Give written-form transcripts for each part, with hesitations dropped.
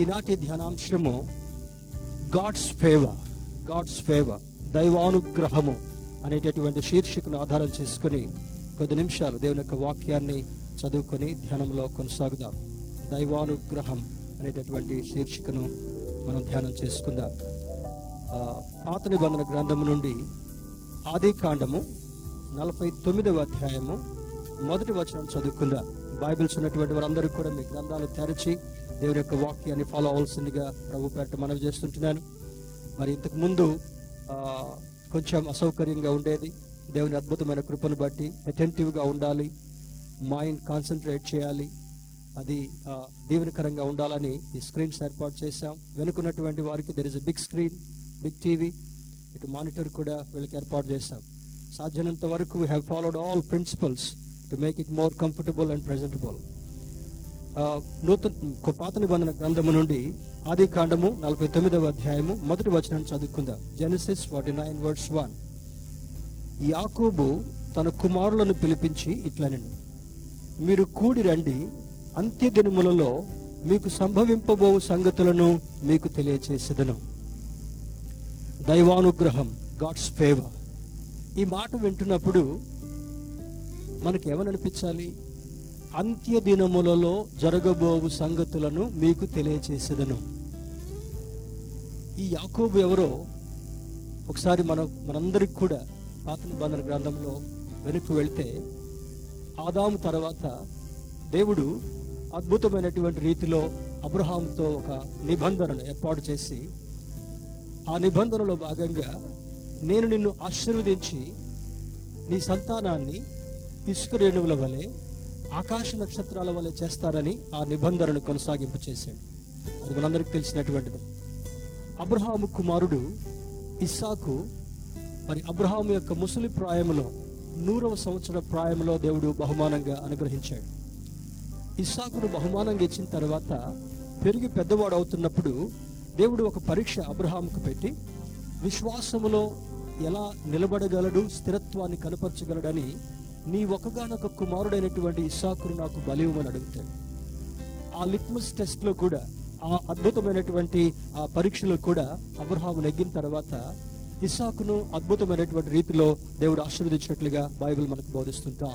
ఈనాటి ధ్యానాంశము God's favour దైవానుగ్రహము అనేటటువంటి శీర్షికను ఆధారం చేసుకుని కొద్ది నిమిషాలు దేవుని యొక్క వాక్యాన్ని చదువుకొని ధ్యానంలో కొనసాగుదాం. దైవానుగ్రహం అనేటటువంటి శీర్షికను మనం ధ్యానం చేసుకుందాం. పాత నిబంధన గ్రంథము నుండి ఆది కాండము 49వ అధ్యాయము మొదటి వచనం చదువుకుందాం. బైబిల్స్ ఉన్నటువంటి వారందరూ కూడా మీ గ్రంథాలు తెరచి దేవుని యొక్క వాక్యాన్ని ఫాలో అవ్వాల్సిందిగా ప్రభు పేరట మనవి చేస్తుంటున్నాను. మరి ఇంతకు ముందు కొంచెం అసౌకర్యంగా ఉండేది. దేవుని అద్భుతమైన కృపను బట్టి అటెంటివ్గా ఉండాలి, మైండ్ కాన్సన్ట్రేట్ చేయాలి, అది దీవెనకరంగా ఉండాలని ఈ స్క్రీన్స్ ఏర్పాటు చేశాం. వెనుకున్నటువంటి వారికి there is a big screen, big TV, ఇటు మానిటర్ కూడా వీళ్ళకి ఏర్పాటు చేశాం. సాధ్యమైనంత వరకు we have followed all principles to make it more comfortable and presentable. పాత నిబంధన గ్రంథము నుండి ఆది కాండము 49వ అధ్యాయము మొదటి వచనాన్ని చదువుకుందాం. జెనసిస్ 49:1. యాకోబు తన కుమారులను పిలిపించి ఇట్లనెను, మీరు కూడి రండి, అంత్య దినములలో మీకు సంభవింపబోవు సంగతులను మీకు తెలియచేసేదను. దైవానుగ్రహం, గాడ్స్ ఫేవర్. ఈ మాట వింటున్నప్పుడు మనకేమనిపించాలి? అంత్య దినములలో జరగబోవు సంగతులను మీకు తెలియచేసేదను. ఈ యాకోబు ఎవరో ఒకసారి మనందరికి కూడా పాత నిబంధన గ్రంథంలో వెనక్కి వెళితే ఆదాము తర్వాత దేవుడు అద్భుతమైనటువంటి రీతిలో అబ్రహాముతో ఒక నిబంధనను ఏర్పాటు చేసి, ఆ నిబంధనలో భాగంగా నేను నిన్ను ఆశీర్వదించి నీ సంతానాన్ని ఇసుక రేణువుల వలె, ఆకాశ నక్షత్రాల వలె చేస్తారని ఆ నిబంధనను కొనసాగింపు చేశాడు. అది మనందరికీ తెలిసినటువంటిది. అబ్రహాము కుమారుడు ఇస్సాకు, మరి అబ్రహాము యొక్క ముసలి ప్రాయంలో 100వ సంవత్సర ప్రాయంలో దేవుడు బహుమానంగా అనుగ్రహించాడు. ఇస్సాకును బహుమానంగా ఇచ్చిన తర్వాత పెరిగి పెద్దవాడు అవుతున్నప్పుడు దేవుడు ఒక పరీక్ష అబ్రహాముకు పెట్టి, విశ్వాసములో ఎలా నిలబడగలడు, స్థిరత్వాన్ని కనపరచగలడని, నీ ఒకగానొక కుమారుడైనటువంటి ఇస్సాకును నాకు బలివ్వమని అడుగుతాడు. ఆ లిట్మస్ టెస్ట్లో కూడా, ఆ అద్భుతమైనటువంటి ఆ పరీక్షలో కూడా అబ్రహాము నెగ్గిన తర్వాత ఇస్సాకును అద్భుతమైనటువంటి రీతిలో దేవుడు ఆశీర్వదించినట్లుగా బైబిల్ మనకు బోధిస్తుంటాం.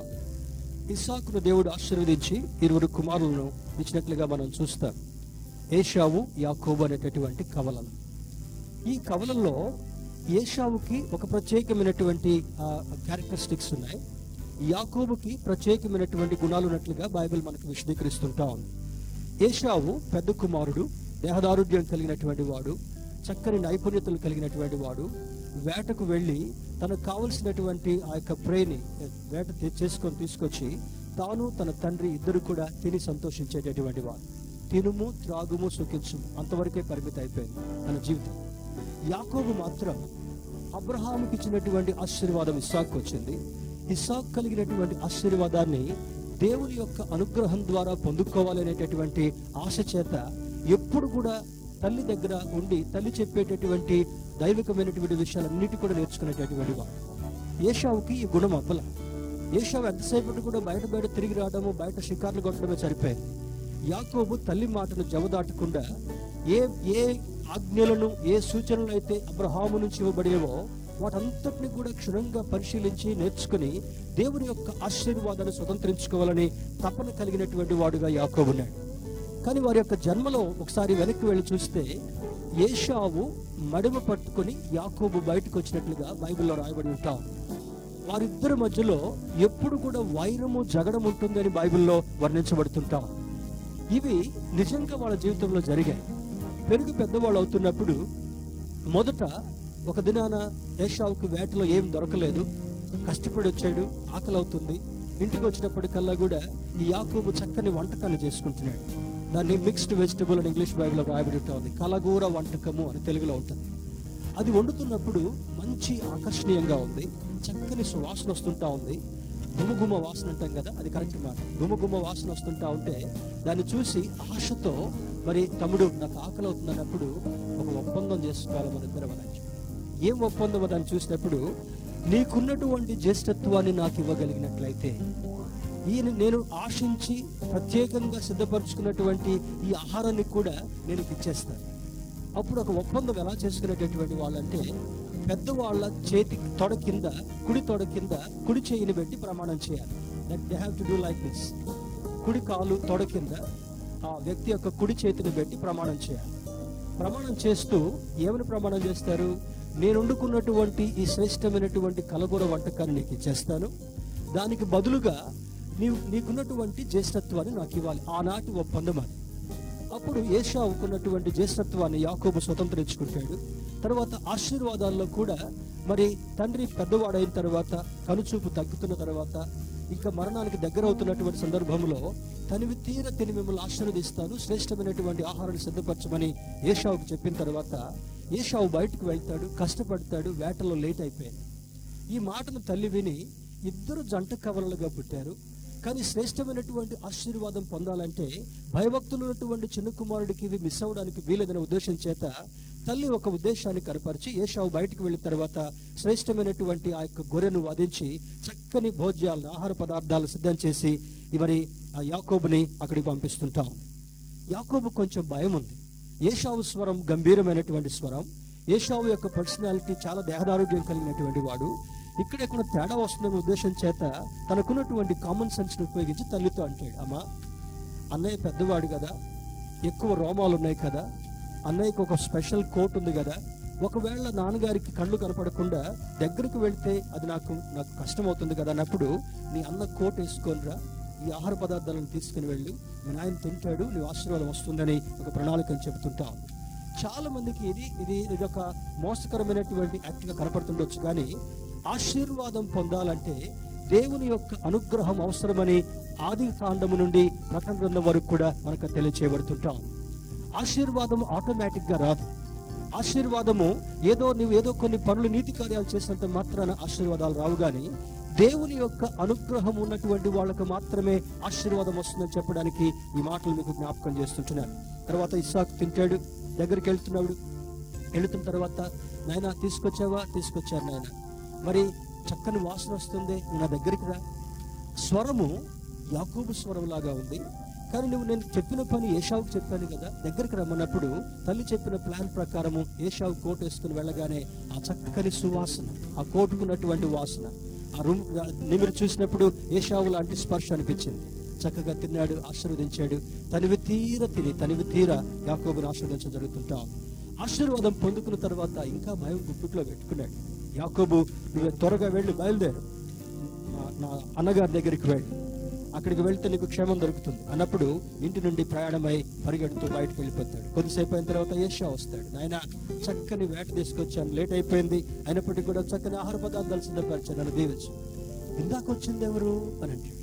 ఇస్సాకును దేవుడు ఆశీర్వదించి 20 కుమారులను ఇచ్చినట్లుగా మనం చూస్తాం. ఏశావు, యాకోబు అనేటటువంటి కవలలు. ఈ కవలల్లో ఏశావుకి ఒక ప్రత్యేకమైనటువంటి క్యారెక్టరిస్టిక్స్ ఉన్నాయి, యాకోబుకి ప్రత్యేకమైనటువంటి గుణాలు ఉన్నట్లుగా బైబిల్ మనకు విశదీకరిస్తుంటా ఉంది. ఏశావు పెద్ద కుమారుడు, దేహదారుఢ్యం కలిగినటువంటి వాడు, చక్కని నైపుణ్యతలు కలిగినటువంటి వాడు. వేటకు వెళ్ళి తనకు కావలసినటువంటి ఆ యొక్క ప్రేని వేట చేసుకొని తీసుకొచ్చి తాను తన తండ్రి ఇద్దరు కూడా తిని సంతోషించేటటువంటి వాడు. తినుము, త్రాగుము, సుఖించుము, అంతవరకే పరిమితం అయిపోయింది తన జీవితం. యాకోబు మాత్రం అబ్రహాముకి ఇచ్చినటువంటి ఆశీర్వాదం ఇస్సాకు వచ్చింది. ఇస్సాకు కలిగినటువంటి ఆశీర్వాదాన్ని దేవుని యొక్క అనుగ్రహం ద్వారా పొందుకోవాలనేటటువంటి ఆశ చేత ఎప్పుడు కూడా తల్లి దగ్గర ఉండి తల్లి చెప్పేటటువంటి దైవికమైనటువంటి విషయాలన్నిటి కూడా నేర్చుకునేటటువంటి వాడు. ఏశావుకి ఈ గుణం అవ్వల. ఏశావు ఎంతసేపటి కూడా బయట తిరిగి రావడము, బయట షికార్లు కొట్టడమే సరిపోయింది. యాకోబు తల్లి మాటను జవదాటకుండా ఏ ఆజ్ఞలను, ఏ సూచనలు అయితే అబ్రహాము నుంచి ఇవ్వబడేవో వాటంతటిని కూడా క్షుణ్ణంగా పరిశీలించి నేర్చుకుని దేవుని యొక్క ఆశీర్వాదాన్ని స్వతంత్రించుకోవాలని తపన కలిగినటువంటి వాడుగా యాకోబు ఉన్నాడు. కానీ వారి యొక్క జన్మలో ఒకసారి వెనక్కి వెళ్ళి చూస్తే ఏశావు మడమ పట్టుకుని యాకోబు బయటకు వచ్చినట్లుగా బైబిల్లో రాయబడి ఉంటాం. వారిద్దరి మధ్యలో ఎప్పుడు కూడా వైరము, జగడం ఉంటుందని బైబిల్లో వర్ణించబడుతుంటాం. ఇవి నిజంగా వాళ్ళ జీవితంలో జరిగాయి. పెరుగు పెద్దవాళ్ళు అవుతున్నప్పుడు మొదట ఒక దినాన ఏశావుకు వేటలో ఏం దొరకలేదు, కష్టపడి వచ్చాడు, ఆకలి అవుతుంది. ఇంటికి వచ్చినప్పటికల్లా కూడా ఈ యాకోబు చక్కని వంటకాన్ని చేసుకుంటున్నాడు. దాన్ని మిక్స్డ్ వెజిటబుల్ అని ఇంగ్లీష్ బైబిల్లో రాయబడి ఉంటుంది, కలగూర వంటకము అని తెలుగులో ఉంటుంది. అది వండుతున్నప్పుడు మంచి ఆకర్షణీయంగా ఉంది, చక్కని సువాసన వస్తుంటా ఉంది. గుమగుమ వాసన అంటాం కదా, అది కరెక్ట్ మాట. గుమగుమ వాసన వస్తుంటా ఉంటే దాన్ని చూసి ఆశతో, మరి తమ్ముడు నాకు ఆకలి అవుతుంది అన్నప్పుడు ఒక ఒప్పందం చేసుకోవాలి మన ఇద్దరు. ఏం ఒప్పందమో దాన్ని చూసినప్పుడు, నీకున్నటువంటి జ్యేష్ఠత్వాన్ని నాకు ఇవ్వగలిగినట్లయితే, ఈ నేను ఆశించి ప్రత్యేకంగా సిద్ధపరచుకున్నటువంటి ఈ ఆహారాన్ని కూడా నేను ఇచ్చేస్తాను. అప్పుడు ఒక ఒప్పందం ఎలా చేసుకునేటటువంటి వాళ్ళంటే, పెద్దవాళ్ళ చేతి తొడ కింద, కుడి తొడ కింద కుడి చేయిని పెట్టి ప్రమాణం చేయాలి. That they have to do like this. కుడి కాలు తొడ కింద ఆ వ్యక్తి యొక్క కుడి చేతిని పెట్టి ప్రమాణం చేయాలి. ప్రమాణం చేస్తూ ఏమని ప్రమాణం చేస్తారు? నేను వండుకున్నటువంటి ఈ శ్రేష్టమైనటువంటి కలగూర వంటకాన్ని నీకు ఇచ్చేస్తాను, దానికి బదులుగా నీకున్నటువంటి జ్యేష్ఠత్వాన్ని నాకు ఇవ్వాలి. ఆనాటి ఒప్పందం అని. అప్పుడు ఏశావుకున్నటువంటి జ్యేష్ఠత్వాన్ని యాకోబు స్వతంత్రించుకుంటాడు. తర్వాత ఆశీర్వాదాల్లో కూడా మరి తండ్రి పెద్దవాడైన తర్వాత, కనుచూపు తగ్గుతున్న తర్వాత, ఇంకా మరణానికి దగ్గర అవుతున్నటువంటి సందర్భంలో తనివి తీర తిని మిమ్మల్ని ఆశీర్వదిస్తాను, శ్రేష్టమైనటువంటి ఆహారాన్ని సిద్ధపరచమని ఏశావుకు చెప్పిన తర్వాత ఏశావు బయటకు వెళ్తాడు, కష్టపడతాడు, వేటలో లేట్ అయిపోయింది. ఈ మాటను తల్లి విని ఇద్దరు జంట కవలలుగా పుట్టారు. కానీ శ్రేష్టమైనటువంటి ఆశీర్వాదం పొందాలంటే భయభక్తులు ఉన్నటువంటి చిన్న కుమారుడికి ఇవి మిస్ అవ్వడానికి వీలేదనే ఉద్దేశం చేత తల్లి ఒక ఉద్దేశాన్ని కనపరిచి ఏశావు బయటకు వెళ్ళిన తర్వాత శ్రేష్టమైనటువంటి ఆ యొక్క గొర్రెను వధించి చక్కని భోజ్యాలను, ఆహార పదార్థాలు సిద్ధం చేసి మరి ఆ యాకోబుని అక్కడికి పంపిస్తుంటాం. యాకోబు కొంచెం భయం ఉంది. ఏశావు స్వరం గంభీరమైనటువంటి స్వరం. ఏశావు యొక్క పర్సనాలిటీ చాలా దేహదారుఢ్యం కలిగినటువంటి వాడు. ఇక్కడే కూడా తేడా వస్తుందనే ఉద్దేశం చేత తనకున్నటువంటి కామన్ సెన్స్ని ఉపయోగించి తల్లితో అంటాడు, అమ్మా అన్నయ్య పెద్దవాడు కదా, ఎక్కువ రోమాలు ఉన్నాయి కదా, అన్నయ్యకి ఒక స్పెషల్ కోట్ ఉంది కదా, ఒకవేళ నాన్నగారికి కళ్ళు కనపడకుండా దగ్గరకు వెళ్తే అది నాకు కష్టమవుతుంది కదా అన్నప్పుడు నీ అన్న కోట్ వేసుకోనిరా, ఈ ఆహార పదార్థాలను తీసుకుని వెళ్ళు, నేను ఆయన తింటాడు, నీ ఆశీర్వాదం వస్తుందని ఒక ప్రణాళికను చెబుతుంటాం. చాలా మందికి ఇది ఇది ఇది ఒక మోసకరమైనటువంటి యాక్ట్గా కనపడుతుండొచ్చు. కానీ ఆశీర్వాదం పొందాలంటే దేవుని యొక్క అనుగ్రహం అవసరమని ఆది కాండము నుండి ప్రకటన గ్రంథం వరకు కూడా మనకు తెలియచేయబడుతుంటాం. ఆశీర్వాదం ఆటోమేటిక్గా రాదు. ఆశీర్వాదము నువ్వు ఏదో కొన్ని పనులు, నీతి కార్యాలు చేసినంత మాత్రాన ఆశీర్వాదాలు రావు. కానీ దేవుని యొక్క అనుగ్రహం ఉన్నటువంటి వాళ్ళకు మాత్రమే ఆశీర్వాదం వస్తుందని చెప్పడానికి ఈ మాటలు మీకు జ్ఞాపకం చేస్తుంటున్నాను. తర్వాత ఇస్సాకు తింటాడు, దగ్గరికి వెళుతున్న తర్వాత నాయన తీసుకొచ్చావా? తీసుకొచ్చాను నాయన. మరి చక్కని వాసన వస్తుంది, నా దగ్గరికి రా. స్వరము యాకోబు స్వరంలాగా ఉంది. కానీ నేను చెప్పిన పని ఏశావుకు చెప్పాను కదా, దగ్గరికి రమ్మన్నప్పుడు తల్లి చెప్పిన ప్లాన్ ప్రకారము ఏశావు కోట్ వేసుకుని వెళ్ళగానే ఆ చక్కని సువాసన, ఆ కోటుకున్నటువంటి వాసన, ఆ రూమ్ నిమిరి చూసినప్పుడు ఏశావు లాంటి స్పర్శ అనిపించింది. చక్కగా తిన్నాడు, ఆశీర్వదించాడు. తనివి తీర యాకోబుని ఆశీర్వదించడం జరుగుతుంటాం. ఆశీర్వాదం పొందుకున్న తర్వాత ఇంకా భయం గుప్పిట్లో పెట్టుకున్నాడు. యాకోబు నువ్వు త్వరగా వెళ్ళి బయలుదేరు, నా అన్నగారి దగ్గరికి వెళ్ళి అక్కడికి వెళ్తే నీకు క్షేమం దొరుకుతుంది అన్నప్పుడు ఇంటి నుండి ప్రయాణమై పరిగెడుతూ బయటకు వెళ్ళిపోతాడు. కొద్దిసేపు అయిన తర్వాత ఏషా వస్తాడు. నాయన చక్కని వేట తీసుకొచ్చాను, లేట్ అయిపోయింది, అయినప్పటికీ కూడా చక్కని ఆహార పదార్థాలు సిద్ధపరిచాను, నన్ను దీవించు. ఇందాక వచ్చింది ఎవరు అని అంటాడు.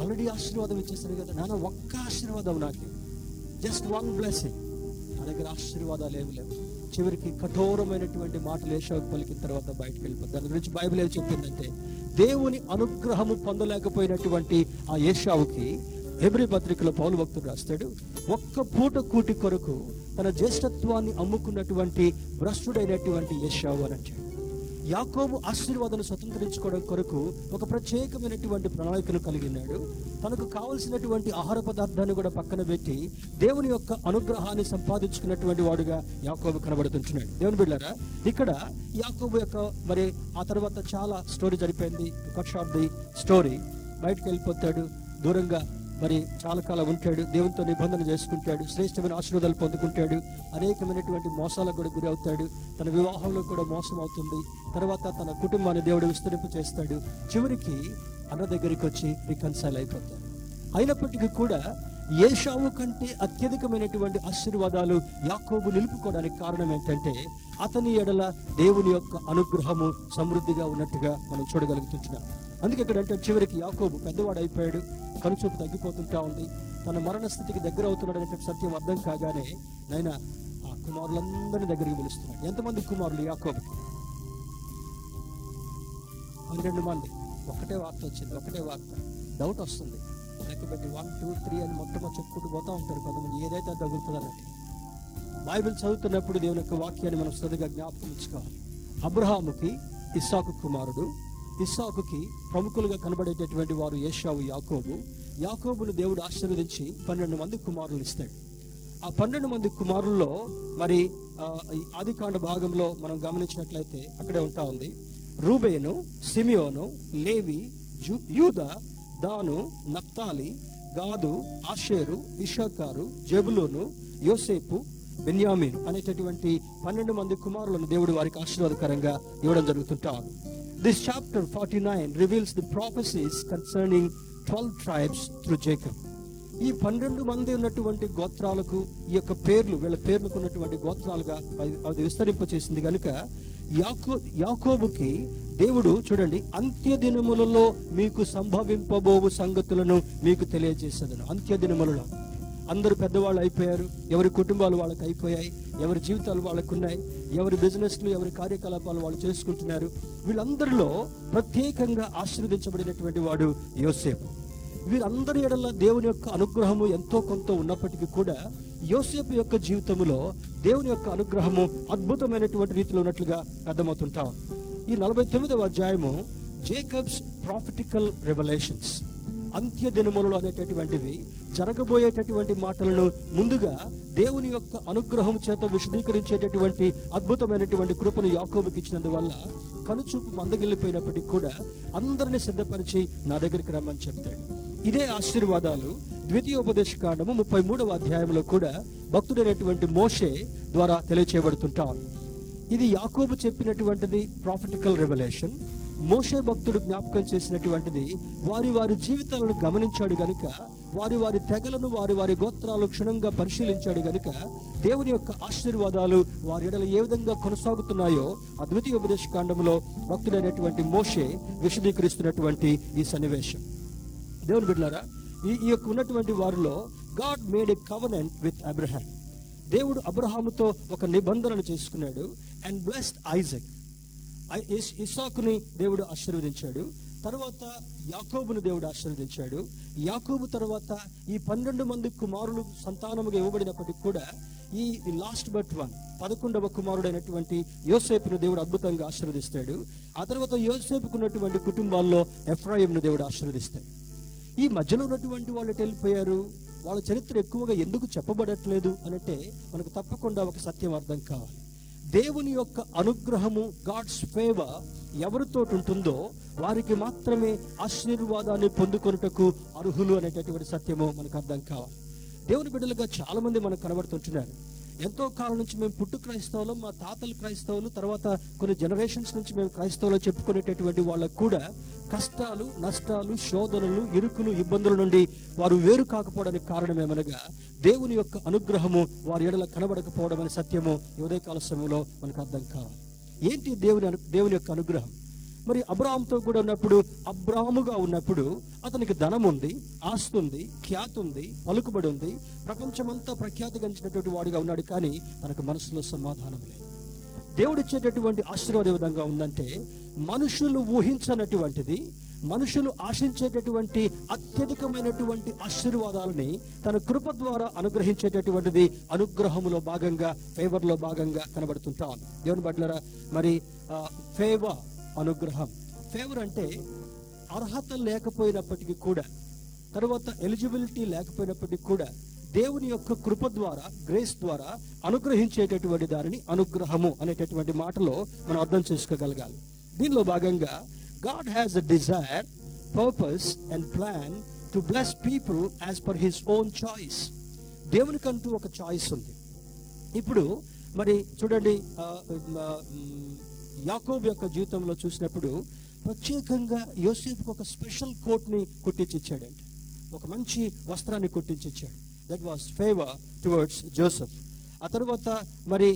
ఆల్రెడీ ఆశీర్వాదం ఇచ్చేసాడు కదా, నాన్న ఒక్క ఆశీర్వాదం నాకు, జస్ట్ వన్ బ్లెస్సింగ్. నా దగ్గర ఆశీర్వాదాలు ఏమి లేవు. చివరికి కఠోరమైనటువంటి మాటలు ఏశావుకు పలికిన తర్వాత బయటకు వెళ్ళిపోతుంది. దాని గురించి బైబిల్ ఏం చెప్పిందంటే, దేవుని అనుగ్రహము పొందలేకపోయినటువంటి ఆ ఏశావుకి హెబ్రీ పత్రికలో పౌలు భక్తుడు రాస్తాడు, ఒక్క పూట కూటి కొరకు తన జ్యేష్ఠత్వాన్ని అమ్ముకున్నటువంటి భ్రష్టుడైనటువంటి ఏశావు అని అంటాడు. యాకోబు ఆశీర్వాదాన్ని స్వతంత్రించుకోవడం కొరకు ఒక ప్రత్యేకమైనటువంటి ప్రణాళికను కలిగినాడు. తనకు కావలసినటువంటి ఆహార పదార్థాన్ని కూడా పక్కన పెట్టి దేవుని యొక్క అనుగ్రహాన్ని సంపాదించుకున్నటువంటి వాడుగా యాకోబు కనబడుతుంటున్నాడు. దేవుని బిడ్డలారా, ఇక్కడ యాకోబు యొక్క మరి ఆ తర్వాత చాలా స్టోరీ జరిపోయింది. కట్ ఆఫ్ ది స్టోరీ, బయటకు వెళ్ళిపోతాడు, దూరంగా మరి చాలా కాలం ఉంటాడు, దేవునితో నిబంధన చేసుకుంటాడు, శ్రేష్టమైన ఆశీర్వాదాలు పొందుకుంటాడు. అనేకమైనటువంటి మోసాలకు కూడా గురి అవుతాడు. తన వివాహంలో కూడా మోసం అవుతుంది. తర్వాత తన కుటుంబాన్ని దేవుడు విస్తరింపు చేస్తాడు. చివరికి అన్న దగ్గరికి వచ్చి రికన్సైల్ అయిపోతాడు. అయినప్పటికీ కూడా ఏశావు కంటే అత్యధికమైనటువంటి ఆశీర్వాదాలు యాకోబు నిలుపుకోవడానికి కారణం ఏంటంటే, అతని ఎడల దేవుని యొక్క అనుగ్రహము సమృద్ధిగా ఉన్నట్టుగా మనం చూడగలుగుతున్నాం. అందుకే ఇక్కడ అంటే చివరికి యాకోబు పెద్దవాడు అయిపోయాడు, కనుచూపు తగ్గిపోతుంటా ఉంది, తన మరణ స్థితికి దగ్గర అవుతున్నాడు అనేటువంటి సత్యం అర్థం కాగానే ఆయన ఆ కుమారులందరినీ దగ్గరికి పిలుస్తున్నాడు. ఎంతమంది కుమారులు యాకోబుకి? 12 మంది. ఒకటే వార్త వచ్చింది, ఒకటే వార్త. డౌట్ వస్తుంది, లేకపోతే 1, 2, 3 అని మొత్తం చెప్పుకుంటూ పోతూ ఉంటారు కొంతమంది, ఏదైతే అది తగులుతుంది అన్నట్టు. బైబిల్ చదువుతున్నప్పుడు దేవుని యొక్క వాక్యాన్ని మనం శ్రద్ధగా జ్ఞాపకం ఉంచుకోవాలి. అబ్రహాముకి ఇస్సాకు కుమారుడు, ఇస్సాకుకి ప్రముఖులుగా కనబడేటటువంటి వారు ఏశావు, యాకోబు. యాకోబును దేవుడు ఆశీర్వదించి 12 మంది కుమారులు ఇస్తాడు. ఆ 12 మంది కుమారుల్లో మరి ఆదికాండ భాగంలో మనం గమనించినట్లయితే అక్కడే ఉంటా ఉంది, రూబేను, సిమియోను, లేవి, యూదా, దాను, నఫ్తాలి, గాదు, ఆషేరు, ఇషాకారు, జెబులూను, యోసేపు, బెన్యామిన్ అనేటటువంటి 12 మంది కుమారులను దేవుడు వారికి ఆశీర్వాదకరంగా ఇవ్వడం జరుగుతుంటా. This chapter 49 reveals the prophecies concerning 12 tribes through Jacob. ఈ 12 మంది ఉన్నటువంటి గోత్రాలకు ఈ యొక్క పేర్లు, వీళ్ళ పేర్లకు ఉన్నటువంటి గోత్రాలుగా అది విస్తరింపచేసింది కనుక యాకోబుకి దేవుడు చూడండి అంత్య దినములలో మీకు సంభవింపబోవు సంగతులను మీకు తెలియజేసేదను. అంత్య దినములలో అందరూ పెద్దవాళ్ళు అయిపోయారు, ఎవరి కుటుంబాలు వాళ్ళకి అయిపోయాయి, ఎవరి జీవితాలు వాళ్ళకున్నాయి, ఎవరి బిజినెస్లు ఎవరి కార్యకలాపాలు వాళ్ళు చేసుకుంటున్నారు. వీళ్ళందరిలో ప్రత్యేకంగా ఆశీర్వదించబడినటువంటి వాడు యోసేపు. వీరందరి ఎడల దేవుని యొక్క అనుగ్రహము ఎంతో కొంత ఉన్నప్పటికీ కూడా యోసేపు యొక్క జీవితంలో దేవుని యొక్క అనుగ్రహము అద్భుతమైనటువంటి రీతిలో ఉన్నట్లుగా అర్థమవుతుంటాం. ఈ 49వ అధ్యాయము జేకబ్స్ ప్రాఫిటికల్ రెవల్యూషన్స్, అంత్య దినములలో అనేటటువంటివి జరగబోయేటటువంటి మాటలను ముందుగా దేవుని యొక్క అనుగ్రహం చేత విశదీకరించేటటువంటి అద్భుతమైనటువంటి కృపను యాకోబుకి ఇచ్చినందువల్ల కనుచూపు మందగిల్లిపోయినప్పటికీ కూడా అందరినీ సిద్ధపరిచి నా దగ్గరికి రమ్మని చెప్తాడు. ఇదే ఆశీర్వాదాలు ద్వితీయోపదేశకాండము 33వ అధ్యాయంలో కూడా భక్తుడైనటువంటి మోషే ద్వారా తెలియచేయబడుతుంటారు. ఇది యాకోబు చెప్పినటువంటిది ప్రాఫిటికల్ రెవల్యూషన్, మోషే భక్తుడు జ్ఞాపకం చేసినటువంటిది. వారి వారి జీవితాలను గమనించాడు గనుక, వారి వారి తెగలను వారి వారి గోత్రాలు క్షుణ్ణంగా పరిశీలించాడు గనుక దేవుని యొక్క ఆశీర్వాదాలు వారి ఎడల ఏ విధంగా కొనసాగుతున్నాయో ద్వితీయోపదేశకాండంలో భక్తుడైనటువంటి మోషే విశదీకరిస్తున్నటువంటి ఈ సన్నివేశం. దేవుని బిడ్డలారా, ఈ యొక్క ఉన్నటువంటి వారిలో God made a covenant with Abraham, దేవుడు అబ్రహాముతో ఒక నిబంధనను చేసుకున్నాడు. అండ్ బ్లెస్డ్ ఐజాక్, ఇస్సాకుని దేవుడు ఆశీర్వదించాడు. తర్వాత యాకోబును దేవుడు ఆశీర్వదించాడు. యాకోబు తర్వాత ఈ 12 మంది కుమారులు సంతానముగా ఇవ్వబడినప్పటికీ కూడా ఈ లాస్ట్ బట్ వన్ 11వ కుమారుడైనటువంటి యోసేపును దేవుడు అద్భుతంగా ఆశీర్వదిస్తాడు. ఆ తర్వాత యోసేపుకున్నటువంటి కుటుంబాల్లో ఎఫ్రాయిమును దేవుడు ఆశీర్వదిస్తాడు. ఈ మధ్యలో ఉన్నటువంటి వాళ్ళు వెళ్ళిపోయారు, వాళ్ళ చరిత్ర ఎక్కువగా ఎందుకు చెప్పబడట్లేదు అనంటే మనకు తప్పకుండా ఒక సత్యం అర్థం కావాలి. దేవుని యొక్క అనుగ్రహము, గాడ్స్ ఫేవర్ ఎవరితో ఉంటుందో వారికి మాత్రమే ఆశీర్వాదాన్ని పొందుకొనుటకు అర్హులు అనేటటువంటి సత్యము మనకు అర్థం కావాలి. దేవుని బిడ్డలుగా చాలా మంది మనకు కనబడుతుంటున్నారు. ఎంతో కాలం నుంచి మేము పుట్టు క్రైస్తవులు, మా తాతలు క్రైస్తవులు, తర్వాత కొన్ని జనరేషన్స్ నుంచి మేము క్రైస్తవులు చెప్పుకునేటటువంటి వాళ్ళకు కూడా కష్టాలు, నష్టాలు, శోధనలు, ఇరుకులు, ఇబ్బందుల నుండి వారు వేరు కాకపోవడానికి కారణమేమనగా దేవుని యొక్క అనుగ్రహము వారి ఎడల కనబడకపోవడం అనే సత్యము ఉదయకాల సమయంలో మనకు అర్థం కావాలి. ఏంటి దేవుని యొక్క అనుగ్రహం? మరి అబ్రాహాముతో కూడా ఉన్నప్పుడు, అబ్రాహాముగా ఉన్నప్పుడు అతనికి ధనం ఉంది, ఆస్తి ఉంది, ఖ్యాతి ఉంది, పలుకుబడి ఉంది, ప్రపంచమంతా ప్రఖ్యాతి గంచినటువంటి వాడిగా ఉన్నాడు. కానీ తనకు మనసులో సమాధానం లేదు. దేవుడిచ్చేటటువంటి ఆశీర్వాదం విధంగా ఉందంటే మనుషులు ఊహించనటువంటిది, మనుషులు ఆశించేటటువంటి అత్యధికమైనటువంటి ఆశీర్వాదాలని తన కృప ద్వారా అనుగ్రహించేటటువంటిది అనుగ్రహములో భాగంగా, ఫేవర్లో భాగంగా కనబడుతుంటాం. దేవుని బట్లరా, మరి ఫేవర్, అనుగ్రహం, ఫేవర్ అంటే అర్హత లేకపోయినప్పటికీ కూడా, తర్వాత ఎలిజిబిలిటీ లేకపోయినప్పటికీ కూడా దేవుని యొక్క కృప ద్వారా, గ్రేస్ ద్వారా అనుగ్రహించేటటువంటి దానిని అనుగ్రహము అనేటటువంటి మాటలో మనం అర్థం చేసుకోగలగాలి. దీనిలో భాగంగా God has a desire, purpose and plan to bless people as per his own choice. దేవునికంటూ ఒక చాయిస్ ఉంది. ఇప్పుడు మరి చూడండి, యాకోబు యొక్క జీవితంలో చూసినప్పుడు ప్రత్యేకంగా యోసేపుకు ఒక స్పెషల్ కోట్ని కుట్టించిచ్చాడంటే, ఒక మంచి వస్త్రాన్ని కుట్టించిచ్చాడు. That was favour towards Joseph. ఆ తర్వాత మరి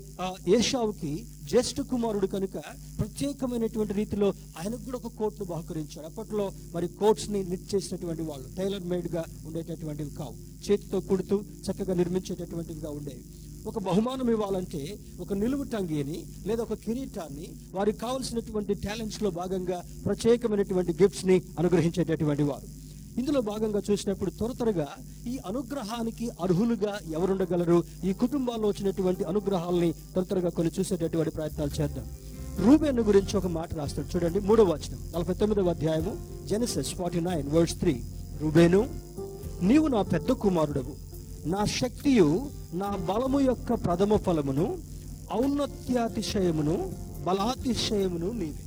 ఏశావుకి జ్యేష్ఠ కుమారుడు కనుక ప్రత్యేకమైనటువంటి రీతిలో ఆయనకు కూడా ఒక కోట్ను బహుకరించాడు. అప్పట్లో మరి కోట్స్ని నిట్ చేసినటువంటి వాళ్ళు టైలర్ మేడ్గా ఉండేటటువంటివి కావు, చేతితో కుడుతూ చక్కగా నిర్మించేటటువంటివిగా ఉండేవి. ఒక బహుమానం ఇవ్వాలంటే ఒక నిలువు టంగిని లేదా ఒక కిరీటాన్ని వారికి కావలసినటువంటి టాలెంట్స్లో భాగంగా ప్రత్యేకమైనటువంటి గిఫ్ట్స్ని అనుగ్రహించేటటువంటి వారు. ఇందులో భాగంగా చూసినప్పుడు త్వర త్వరగా ఈ అనుగ్రహానికి అర్హులుగా ఎవరుండగలరు, ఈ కుటుంబాల్లో వచ్చినటువంటి అనుగ్రహాలని త్వర త్వరగా కొన్ని చూసేటటువంటి ప్రయత్నాలు చేద్దాం. రూబేను గురించి ఒక మాట రాస్తాడు చూడండి. 3వ వచనం 49వ అధ్యాయము జెనసిస్ 49:3. రూబేను, నీవు నా పెద్ద కుమారుడవు, నా శక్తియు నా బలము యొక్క ప్రథమ ఫలమును, ఔన్నత్యాతిశయమును బలాతిశయమును నీవే.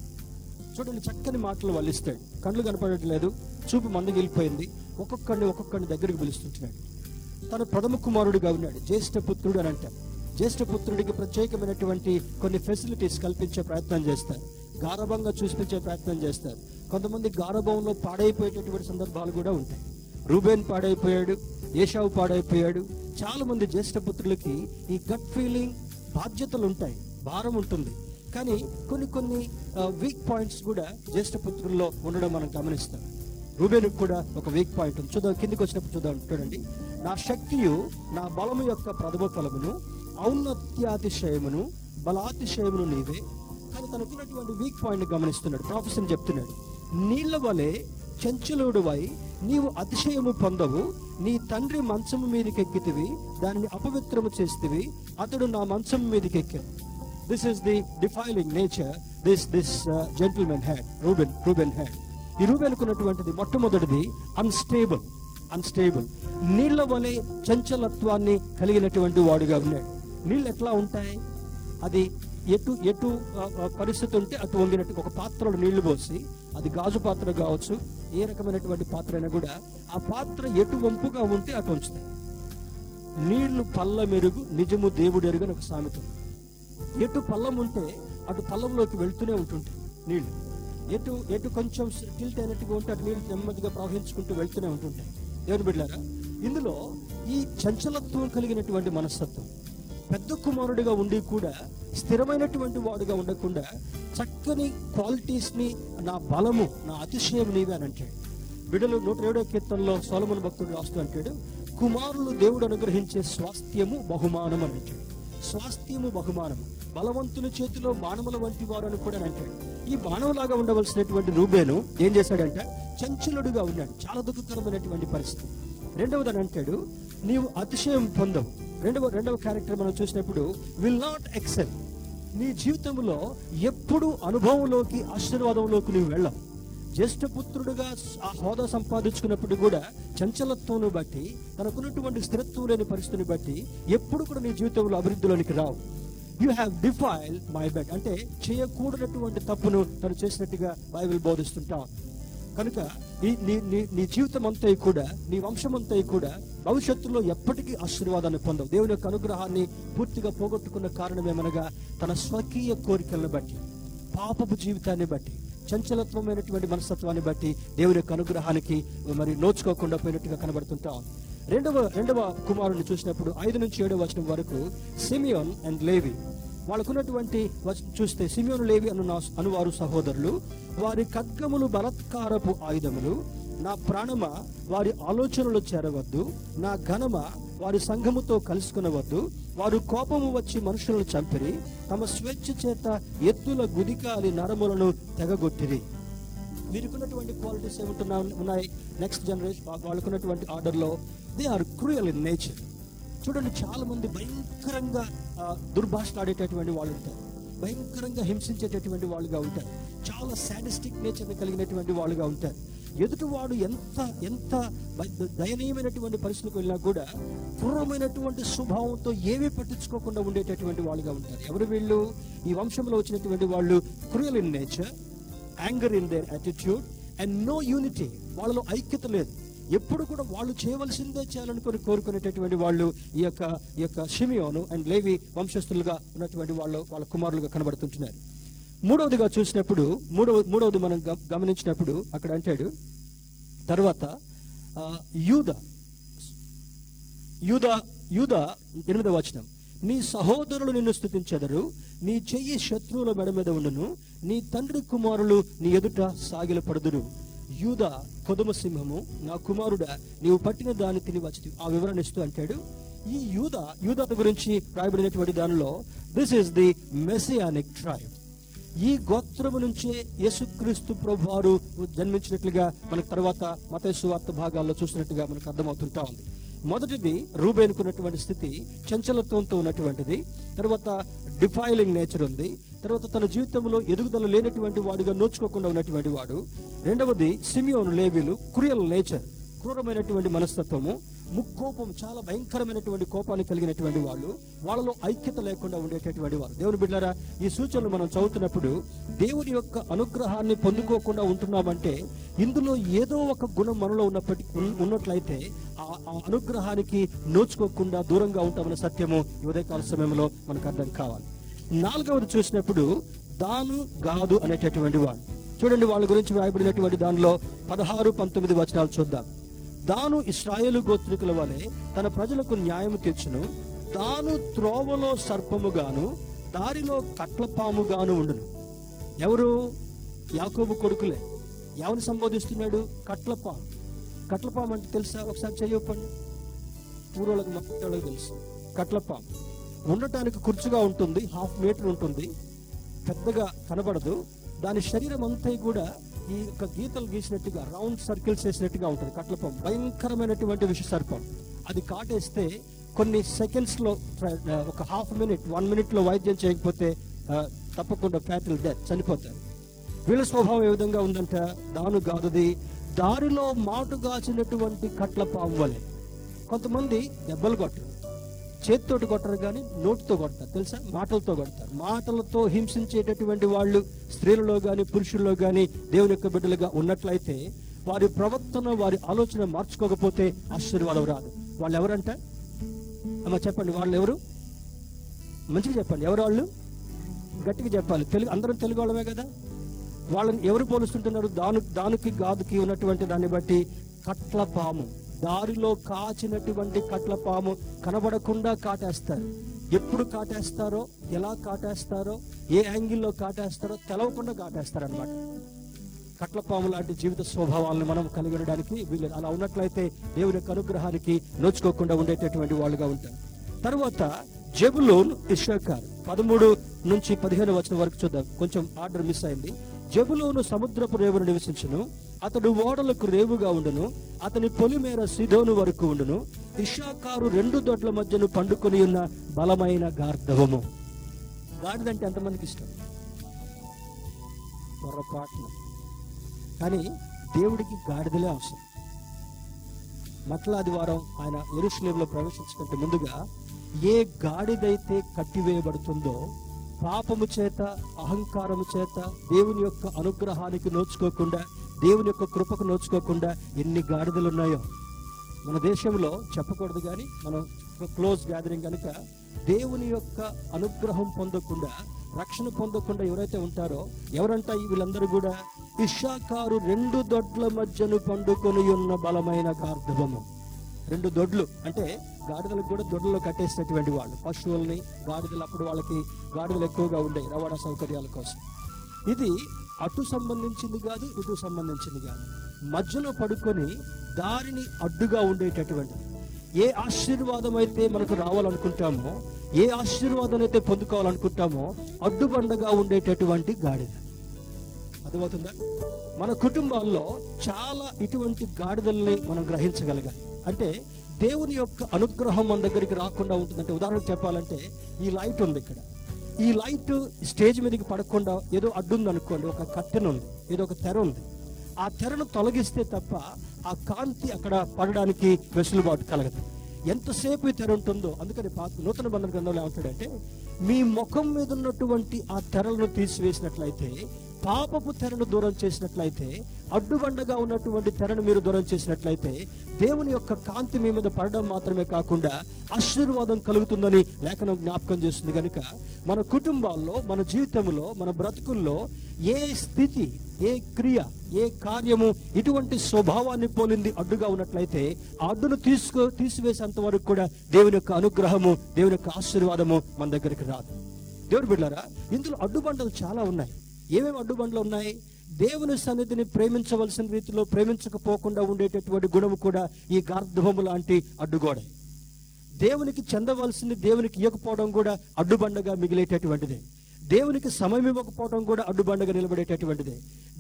చూడండి, చక్కని మాటలు వల్లిస్తాడు. కళ్ళు కనపడట్లేదు, చూపు మందగిలిపోయింది. ఒక్కొక్కడిని దగ్గరికి పిలుస్తుంటున్నాడు. తను ప్రథమ కుమారుడిగా ఉన్నాడు, జ్యేష్ఠపుత్రుడు అని అంటారు. జ్యేష్ఠపుత్రుడికి ప్రత్యేకమైనటువంటి కొన్ని ఫెసిలిటీస్ కల్పించే ప్రయత్నం చేస్తారు, గారభంగా చూపించే ప్రయత్నం చేస్తారు. కొంతమంది గారభంలో పాడైపోయేటటువంటి సందర్భాలు కూడా ఉంటాయి. రూబేన్ పాడైపోయాడు, ఏశావు పాడైపోయాడు. చాలామంది జ్యేష్ఠపుత్రులకి ఈ గట్ ఫీలింగ్, బాధ్యతలు ఉంటాయి, భారం ఉంటుంది. కానీ కొన్ని వీక్ పాయింట్స్ కూడా జ్యేష్ఠపుత్రుల్లో ఉండడం మనం గమనిస్తాం. రూబేన్కి కూడా ఒక వీక్ పాయింట్ ఉంది. చూద్దాం, కిందికి వచ్చినప్పుడు చూద్దాం. చూడండి, నా శక్తియు నా బలము యొక్క ప్రథమ ఫలమును, ఔన్నత్యాతిశయమును బలాతిశయమును నీవే. కానీ తనకున్నటువంటి వీక్ పాయింట్ గమనిస్తున్నాడు. ప్రొఫెసర్ చెప్తున్నాడు, నీళ్ల వలె చంచలుడువై నీవు అతిశయము పొందవు, నీ తండ్రి మంచము మీదకి ఎక్కితివి, దానిని అపవిత్రము చేస్తివి, అతడు నా మంచం మీదకి ఎక్కాను. This is the defiling nature this gentlemen had, Reuben had. ఈ రూబెన్కున్నటువంటిది మొట్టమొదటిది అన్స్టేబుల్. నీళ్ల వలె చంచలత్వాన్ని కలిగినటువంటి వాడుగా ఉన్నాడు. నీళ్ళు ఎట్లా ఉంటాయి? అది ఎటు పరిస్థితి ఉంటే అటు వంగినట్టు. ఒక పాత్రలో నీళ్లు పోసి, అది గాజు పాత్ర కావచ్చు, ఏ రకమైనటువంటి పాత్ర అయినా కూడా, ఆ పాత్ర ఎటు వంపుగా ఉంటే అటు ఉంచుతాయి. నీళ్లు పల్ల మెరుగు, నిజము దేవుడు ఎరుగు అని ఒక సామెత ఉంది. ఎటు పల్లం ఉంటే అటు పల్లంలోకి వెళ్తూనే ఉంటుంటాయి నీళ్లు. ఎటు కొంచెం టిల్ట్ అయినట్టుగా ఉంటే అటు నీళ్లు నెమ్మదిగా ప్రవహించుకుంటూ వెళ్తూనే ఉంటుంటాయి. దేవుని బిడ్డలారా, ఇందులో ఈ చంచలత్వం కలిగినటువంటి మనస్తత్వం, పెద్ద కుమారుడిగా ఉండి కూడా స్థిరమైనటువంటి వాడుగా ఉండకుండా, చక్కని క్వాలిటీస్ని, నా బలము, నా అతిశయం నీవే అని అంటాడు. బిడ్డలు 107వ కీర్తనలో సొలొమోను భక్తుడు రాస్తూ అంటాడు, కుమారులు దేవుడు అనుగ్రహించే స్వాస్థ్యము బహుమానం అని అంటాడు. స్వాస్థ్యము బహుమానం, బలవంతుల చేతిలో బాణముల వంటి వారు అని కూడా అంటాడు. ఈ బాణంలాగా ఉండవలసినటువంటి రూబేను ఏం చేశాడంటే, చంచలుడుగా ఉన్నాడు. చాలా దుఃఖకరమైనటువంటి పరిస్థితి. రెండవది అని అంటాడు, నీవు అతిశయం పొందవు. రెండవ క్యారెక్టర్ మనం చూసినప్పుడు, విల్ నాట్ ఎక్సెల్. నీ జీవితంలో ఎప్పుడు అనుభవంలోకి, ఆశీర్వాదంలోకి నువ్వు వెళ్ళవు. జ్యేష్ఠపుత్రుడుగా ఆ హోదా సంపాదించుకున్నప్పుడు కూడా చంచలత్వం బట్టి, తనకున్నటువంటి స్థిరత్వం లేని పరిస్థితిని బట్టి ఎప్పుడు కూడా నీ జీవితంలో అభివృద్ధిలోనికి రావు. You have defiled my bed అంటే, చేయకూడనటువంటి తప్పును తను చేసినట్టుగా బైబిల్ బోధిస్తుంటాం. కనుక నీ జీవితం అంతా కూడా, నీ వంశం అంతా కూడా భవిష్యత్తులో ఎప్పటికీ ఆశీర్వాదాన్ని పొందవు. దేవుని యొక్క అనుగ్రహాన్ని పూర్తిగా పోగొట్టుకున్న కారణం ఏమనగా, తన స్వకీయ కోరికలను బట్టి, పాపపు జీవితాన్ని బట్టి, చంచలత్వమైనటువంటి మనస్తత్వాన్ని బట్టి దేవుని యొక్క అనుగ్రహానికి మరి నోచుకోకుండా పోయినట్టుగా కనబడుతుంటాం. రెండవ కుమారుని చూసినప్పుడు 5 నుంచి 7వ వచనం వరకు, సిమియోన్ అండ్ లేవి, వాళ్ళకున్నటువంటి చూస్తే, సిమియోను లేవి అనువారు సహోదరులు, వారి ఖడ్గములు బలత్కారపు ఆయుధములు. నా ప్రాణమ, వారి ఆలోచనలు చేరవద్దు, నా ఘనమ, వారి సంఘముతో కలుసుకునవద్దు. వారు కోపము వచ్చి మనుషులను చంపిరి, తమ స్వేచ్ఛ చేత ఎత్తుల గుదికాలి నరములను తెగగొట్టిరి. వీరికున్నటువంటి క్వాలిటీస్ ఏముంటున్నాయి? నెక్స్ట్ జనరేషన్ వాళ్ళకున్నటువంటి ఆర్డర్లో, they are cruel in nature. చూడండి, చాలా మంది భయంకరంగా దుర్భాషలాడేటటువంటి వాళ్ళు ఉంటారు, భయంకరంగా హింసించేటటువంటి వాళ్ళుగా ఉంటారు, చాలా సాడిస్టిక్ నేచర్ని కలిగినటువంటి వాళ్ళుగా ఉంటారు. ఎదుటివాడు ఎంత దయనీయమైనటువంటి పరిస్థితులకు వెళ్ళినా కూడా క్రూరమైనటువంటి స్వభావంతో ఏమీ పట్టించుకోకుండా ఉండేటటువంటి వాళ్ళుగా ఉంటారు. ఎవరు వీళ్ళు? ఈ వంశంలో వచ్చినటువంటి వాళ్ళు. Cruel in nature, anger in their attitude and no unity. వాళ్ళలో ఐక్యత లేదు. ఎప్పుడు కూడా వాళ్ళు చేయవలసిందే చేయాలనుకుని కోరుకునేటటువంటి వాళ్ళు ఈ యొక్క షిమియోను అండ్ లేవి వంశస్థులుగా ఉన్నటువంటి వాళ్ళ కుమారులుగా కనబడుతుంటున్నారు. మూడవదిగా చూసినప్పుడు, మూడవది మనం గమనించినప్పుడు అక్కడ అంటాడు, తర్వాత యూదా 8వ వచనం, నీ సహోదరులు నిన్ను స్తుతించెదరు, నీ చెయ్యి శత్రువుల మెడ మీద ఉండును, నీ తండ్రి కుమారులు నీ ఎదుట సాగిల పడుదురు. యూదా కొదమ సింహము, నా కుమారుడా, నీవు పట్టిన దాన్ని తిని వచ్చి, ఆ వివరణ ఇస్తూ అంటాడు. ఈ యూదా గురించి రాయబడినటువంటి దానిలో, this is the messianic tribe. ఈ గోత్రము నుంచే యేసుక్రీస్తు ప్రభువారు జన్మించినట్లుగా మనకు తర్వాత మత్తయి సువార్త భాగాల్లో చూసినట్టుగా మనకు అర్థమవుతుంటా ఉంది. మొదటిది రూబేనుకున్నటువంటి స్థితి చంచలత్వంతో ఉన్నటువంటిది. తర్వాత డిఫైలింగ్ నేచర్ ఉంది. తర్వాత తన జీవితంలో ఎదుగుదల లేనటువంటి వాడిగా నోచుకోకుండా ఉన్నటువంటి వాడు. రెండవది సిమియోను లేవీలు క్రూయల్ నేచర్, క్రూరమైనటువంటి మనస్తత్వము, ముక్కోపం, చాలా భయంకరమైనటువంటి కోపాన్ని కలిగినటువంటి వాళ్ళు, వాళ్ళలో ఐక్యత లేకుండా ఉండేటటువంటి వారు. దేవుని బిడ్డలారా, ఈ సూచనలు మనం చదువుతున్నప్పుడు దేవుని యొక్క అనుగ్రహాన్ని పొందుకోకుండా ఉంటున్నామంటే ఇందులో ఏదో ఒక గుణం మనలో ఉన్నట్లయితే ఆ అనుగ్రహానికి నోచుకోకుండా దూరంగా ఉంటామన్న సత్యము ఈ ఉదయకాల సమయంలో మనకు అర్థం కావాలి. నాలుగవది చూసినప్పుడు దాను గాదు అనేటటువంటి వాడు. చూడండి, వాళ్ళ గురించి వ్రాయబడినటువంటి దానిలో 16-19 వచనాలు చూద్దాం. దాను ఇశ్రాయేలు గోత్రికుల వలె తన ప్రజలకు న్యాయం తీర్చును, దాను త్రోవలో సర్పముగాను దారిలో కట్లపాముగాను ఉండును. ఎవరు? యాకోబు కొడుకులే. ఎవరిని సంబోధిస్తున్నాడు? కట్లపాము. కట్లపాము అంటే తెలుసా? ఒకసారి చెయ్యొప్పండి. పూర్వలకు మధ్యలో తెలుసు. కట్లపాము ఉండటానికి కుర్చీగా ఉంటుంది, 1/2 మీటర్ ఉంటుంది, పెద్దగా కనబడదు. దాని శరీరం అంతా కూడా ఈ యొక్క గీతలు గీసినట్టుగా రౌండ్ సర్కిల్స్ వేసినట్టుగా ఉంటుంది. కట్లపాము భయంకరమైనటువంటి విష సర్పం. అది కాటేస్తే కొన్ని సెకండ్స్లో, ఒక 1/2 మినిట్, 1 మినిట్లో వైద్యం చేయకపోతే తప్పకుండా ఫ్యాటల్ డెత్, చనిపోతారు. వీళ్ళ స్వభావం ఏ విధంగా ఉందంట? దాను గాదుది దారిలో మాటుగాచినటువంటి కట్లపాము వలె. కొంతమంది దెబ్బలు కొట్టరు, చేతితోటి కొట్టరు, కానీ నోటితో కొడతారు. తెలుసా? మాటలతో కొడతారు. మాటలతో హింసించేటటువంటి వాళ్ళు స్త్రీలలో కానీ పురుషుల్లో కానీ దేవుని యొక్క బిడ్డలుగా ఉన్నట్లయితే వారి ప్రవర్తన, వారి ఆలోచన మార్చుకోకపోతే ఆశీర్వాదం రాదు. వాళ్ళు ఎవరంట? అమ్మ చెప్పండి, వాళ్ళు ఎవరు? మంచిగా చెప్పండి, ఎవరు వాళ్ళు? గట్టిగా చెప్పాలి. తెలుగు, అందరం తెలుగు వాళ్ళమే కదా. వాళ్ళని ఎవరు పోలుస్తుంటున్నారు? దానికి గాదుకి ఉన్నటువంటి దాన్ని బట్టి కట్లపాము, దారిలో కాచినటువంటి కట్లపాము. కనబడకుండా కాటేస్తారు. ఎప్పుడు కాటేస్తారో, ఎలా కాటేస్తారో, ఏ యాంగిల్లో కాటేస్తారో తెలవకుండా కాటేస్తారనమాట. కట్లపాము లాంటి జీవిత స్వభావాలను మనం కలిగి ఉండడానికి వీళ్ళు అలా ఉన్నట్లయితే దేవుని యొక్క అనుగ్రహానికి నోచుకోకుండా ఉండేటటువంటి వాళ్ళుగా ఉంటారు. తర్వాత జెబులూన్ ఇశ్శాఖారు 13-15 వచనం వరకు చూద్దాం. కొంచెం ఆర్డర్ మిస్ అయింది. జెబులూను సముద్రపు రేవును నివసించును, అతడు ఓడలకు రేవుగా ఉండును, అతని పొలిమేర సిదోను వరకు ఉండును. ఇశ్శాఖారు 2 దొడ్ల మధ్యను పండుకొని ఉన్న బలమైన గార్ధవము. గాడిదంటే ఎంతమందికి ఇష్టం? పొరపాట్ల. కానీ దేవుడికి గాడిదలే అవసరం. మట్లాదివారం ఆయన యెరూషలేములో ప్రవేశించుకుంటే ముందుగా ఏ గాడిదైతే కట్టివేయబడుతుందో, పాపము చేత, అహంకారము చేత, దేవుని యొక్క అనుగ్రహానికి నోచుకోకుండా, దేవుని యొక్క కృపకు నోచుకోకుండా ఎన్ని గాడిదలు ఉన్నాయో మన దేశంలో చెప్పకూడదు, కానీ మనం క్లోజ్ గ్యాదరింగ్ కనుక దేవుని యొక్క అనుగ్రహం పొందకుండా, రక్షణ పొందకుండా ఎవరైతే ఉంటారో, ఎవరంట వీళ్ళందరూ కూడా? ఇశ్శాఖారు 2 దొడ్ల మధ్యను పండుకొని ఉన్న బలమైన గార్ధవము. 2 దొడ్లు అంటే గాడిదలకు కూడా దొడ్లలో కట్టేసినటువంటి వాళ్ళు. పశువుల్ని, గాడిదలు. అప్పుడు వాళ్ళకి గాడిదలు ఎక్కువగా ఉండేవి రవాణా సౌకర్యాల కోసం. ఇది అటు సంబంధించింది కాదు, ఇటు సంబంధించింది కాదు, మధ్యలో పడుకొని దారిని అడ్డుగా ఉండేటటువంటిది. ఏ ఆశీర్వాదం అయితే మనకు రావాలనుకుంటామో, ఏ ఆశీర్వాదం అయితే పొందుకోవాలనుకుంటామో అడ్డుబండగా ఉండేటటువంటి గాడిద. అర్థమవుతుందా? మన కుటుంబాల్లో చాలా ఇటువంటి గాడిదల్ని మనం గ్రహించగలగాలి. అంటే దేవుని యొక్క అనుగ్రహం మన దగ్గరికి రాకుండా ఉంటుందంటే, ఉదాహరణకు చెప్పాలంటే, ఈ లైట్ ఉంది ఇక్కడ. ఈ లైట్ స్టేజ్ మీదకి పడకుండా ఏదో అడ్డుంది అనుకోండి, ఒక కట్టెన ఉంది, ఏదో ఒక తెర ఉంది. ఆ తెరను తొలగిస్తే తప్ప ఆ కాంతి అక్కడ పడడానికి వెసులుబాటు కలగదు. ఎంతసేపు ఈ తెర ఉంటుందో, అందుకని నూతన బంధన గ్రంథంలో ఏమంటాడంటే, మీ ముఖం మీద ఉన్నటువంటి ఆ తెరలను తీసివేసినట్లయితే, పాపపు తెరను దూరం చేసినట్లయితే, అడ్డుబండగా ఉన్నటువంటి తెరను మీరు దూరం చేసినట్లయితే దేవుని యొక్క కాంతి మీ మీద పడడం మాత్రమే కాకుండా ఆశీర్వాదం కలుగుతుందని లేఖనం జ్ఞాపకం చేస్తుంది. కనుక మన కుటుంబాల్లో, మన జీవితంలో, మన బ్రతుకుల్లో ఏ స్థితి, ఏ క్రియ, ఏ కార్యము ఇటువంటి స్వభావాన్ని పోలింది అడ్డుగా ఉన్నట్లయితే ఆ అడ్డును తీసివేసేంత వరకు కూడా దేవుని యొక్క అనుగ్రహము, దేవుని యొక్క ఆశీర్వాదము మన దగ్గరికి రాదు. దేవుని బిడ్డలారా, ఇందులో అడ్డుబండలు చాలా ఉన్నాయి. ఏమేమి అడ్డుబండ్లు ఉన్నాయి? దేవుని సన్నిధిని ప్రేమించవలసిన రీతిలో ప్రేమించకపోకుండా ఉండేటటువంటి గుణము కూడా ఈ గార్ధవము లాంటి అడ్డుగోడ. దేవునికి చెందవలసింది దేవునికి ఇవ్వకపోవడం కూడా అడ్డుబండగా మిగిలేటటువంటిదే. దేవునికి సమయం ఇవ్వకపోవడం కూడా అడ్డుబండగా నిలబడేటటువంటిదే.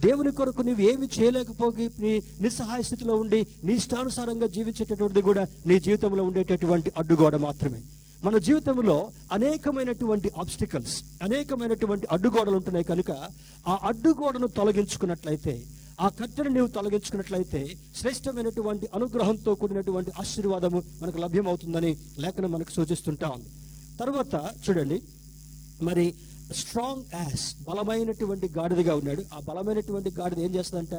దేవుని కొరకు నువ్వు ఏమి చేయలేకపోయి నీ నిస్సహాయ స్థితిలో ఉండి నీ ఇష్టానుసారంగా జీవించేటటువంటిది కూడా నీ జీవితంలో ఉండేటటువంటి అడ్డుగోడ మాత్రమే. మన జీవితంలో అనేకమైనటువంటి ఆబ్స్టికల్స్, అనేకమైనటువంటి అడ్డుగోడలు ఉంటున్నాయి కనుక ఆ అడ్డుగోడను తొలగించుకున్నట్లయితే, ఆ కట్టెను నీవు తొలగించుకున్నట్లయితే శ్రేష్టమైనటువంటి అనుగ్రహంతో కూడినటువంటి ఆశీర్వాదము మనకు లభ్యమవుతుందని లేఖనం మనకు సూచిస్తుంటా ఉంది. తర్వాత చూడండి, మరి స్ట్రాంగ్ యాస్, బలమైనటువంటి గాడిదగా ఉన్నాడు. ఆ బలమైనటువంటి గాడిద ఏం చేస్తుందంట?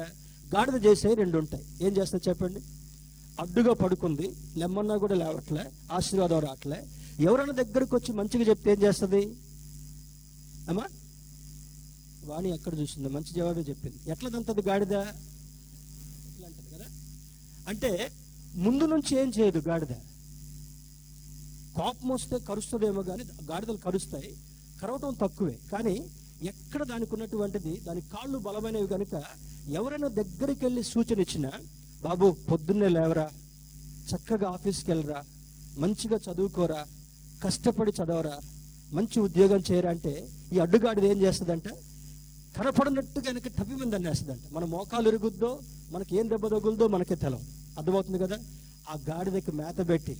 గాడిద చేసే రెండు ఉంటాయి. ఏం చేస్తా చెప్పండి? అడ్డుగా పడుకుంది, లెమ్మన్నా కూడా లేవట్లే, ఆశీర్వాదం రావట్లే. ఎవరైనా దగ్గరకు వచ్చి మంచిగా చెప్తే ఏం చేస్తుంది? అమ్మా వాణి ఎక్కడ చూసింది, మంచి జవాబే చెప్పింది. ఎట్లదంతది గాడిద? ఇట్లా అంటది కదా. అంటే ముందు నుంచి ఏం చేయదు గాడిద. కోపం వస్తే కరుస్తుందేమో కానీ, గాడిదలు కరుస్తాయి, కరవటం తక్కువే. కానీ ఎక్కడ దానికి ఉన్నటువంటిది, దాని కాళ్ళు బలమైనవి కనుక ఎవరైనా దగ్గరికి వెళ్ళి సూచన ఇచ్చినా, బాబు పొద్దున్నే లేవరా, చక్కగా ఆఫీస్కి వెళ్ళరా, మంచిగా చదువుకోరా, కష్టపడి చదవరా, మంచి ఉద్యోగం చేయరా అంటే ఈ అడ్డుగాడిది ఏం చేస్తుందంట? కనపడినట్టుగా వెనక తప్పి మీద అనేస్తుందంట. మన మోకాలు ఇరుగుద్దో, మనకి ఏం దెబ్బ తగులుద్దో మనకే తెలవు. అర్థమవుతుంది కదా? ఆ గాడిదకి మేత పెట్టి,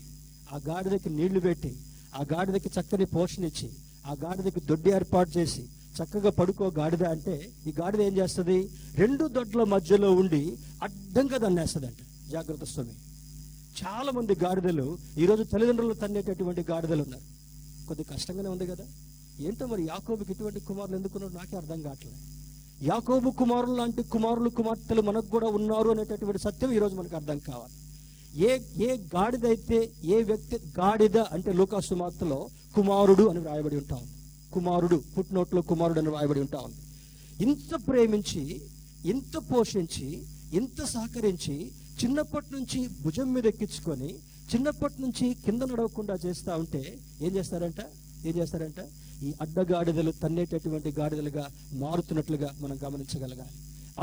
ఆ గాడిదకి నీళ్లు పెట్టి, ఆ గాడిదకి చక్కని పోషణ ఇచ్చి, ఆ గాడిదకి దొడ్డి ఏర్పాటు చేసి చక్కగా పడుకో గాడిద అంటే ఈ గాడిద ఏం చేస్తుంది? రెండు దొడ్ల మధ్యలో ఉండి అడ్డంగా తన్నేస్తుందంట. జాగ్రత్త స్వామి. చాలా మంది గాడిదలు ఈరోజు తల్లిదండ్రులు తన్నేటటువంటి గాడిదలు ఉన్నారు. కొద్ది కష్టంగానే ఉంది కదా. ఏంటో మరి యాకోబుకి ఇటువంటి కుమారులు ఎందుకున్నారు నాకే అర్థం కావట్లేదు. యాకోబు కుమారులు లాంటి కుమార్తెలు మనకు కూడా ఉన్నారు అనేటటువంటి సత్యం ఈరోజు మనకు అర్థం కావాలి. ఏ ఏ గాడిద అయితే, ఏ వ్యక్తి గాడిద అంటే లూకాసు వార్తలో కుమారుడు అని రాయబడి ఉంటాం. కుమారుడు, పుట్టినోట్లో కుమారుడు అని రాయబడి ఉంటాం. ఇంత ప్రేమించి, ఇంత పోషించి, ఇంత సహకరించి, చిన్నప్పటి నుంచి భుజం మీద ఎక్కించుకొని, చిన్నప్పటి నుంచి కింద నడవకుండా చేస్తూ ఉంటే ఏం చేస్తారంట ఈ అడ్డగాడిదలు తన్నేటటువంటి గాడిదలుగా మారుతున్నట్లుగా మనం గమనించగలగాలి.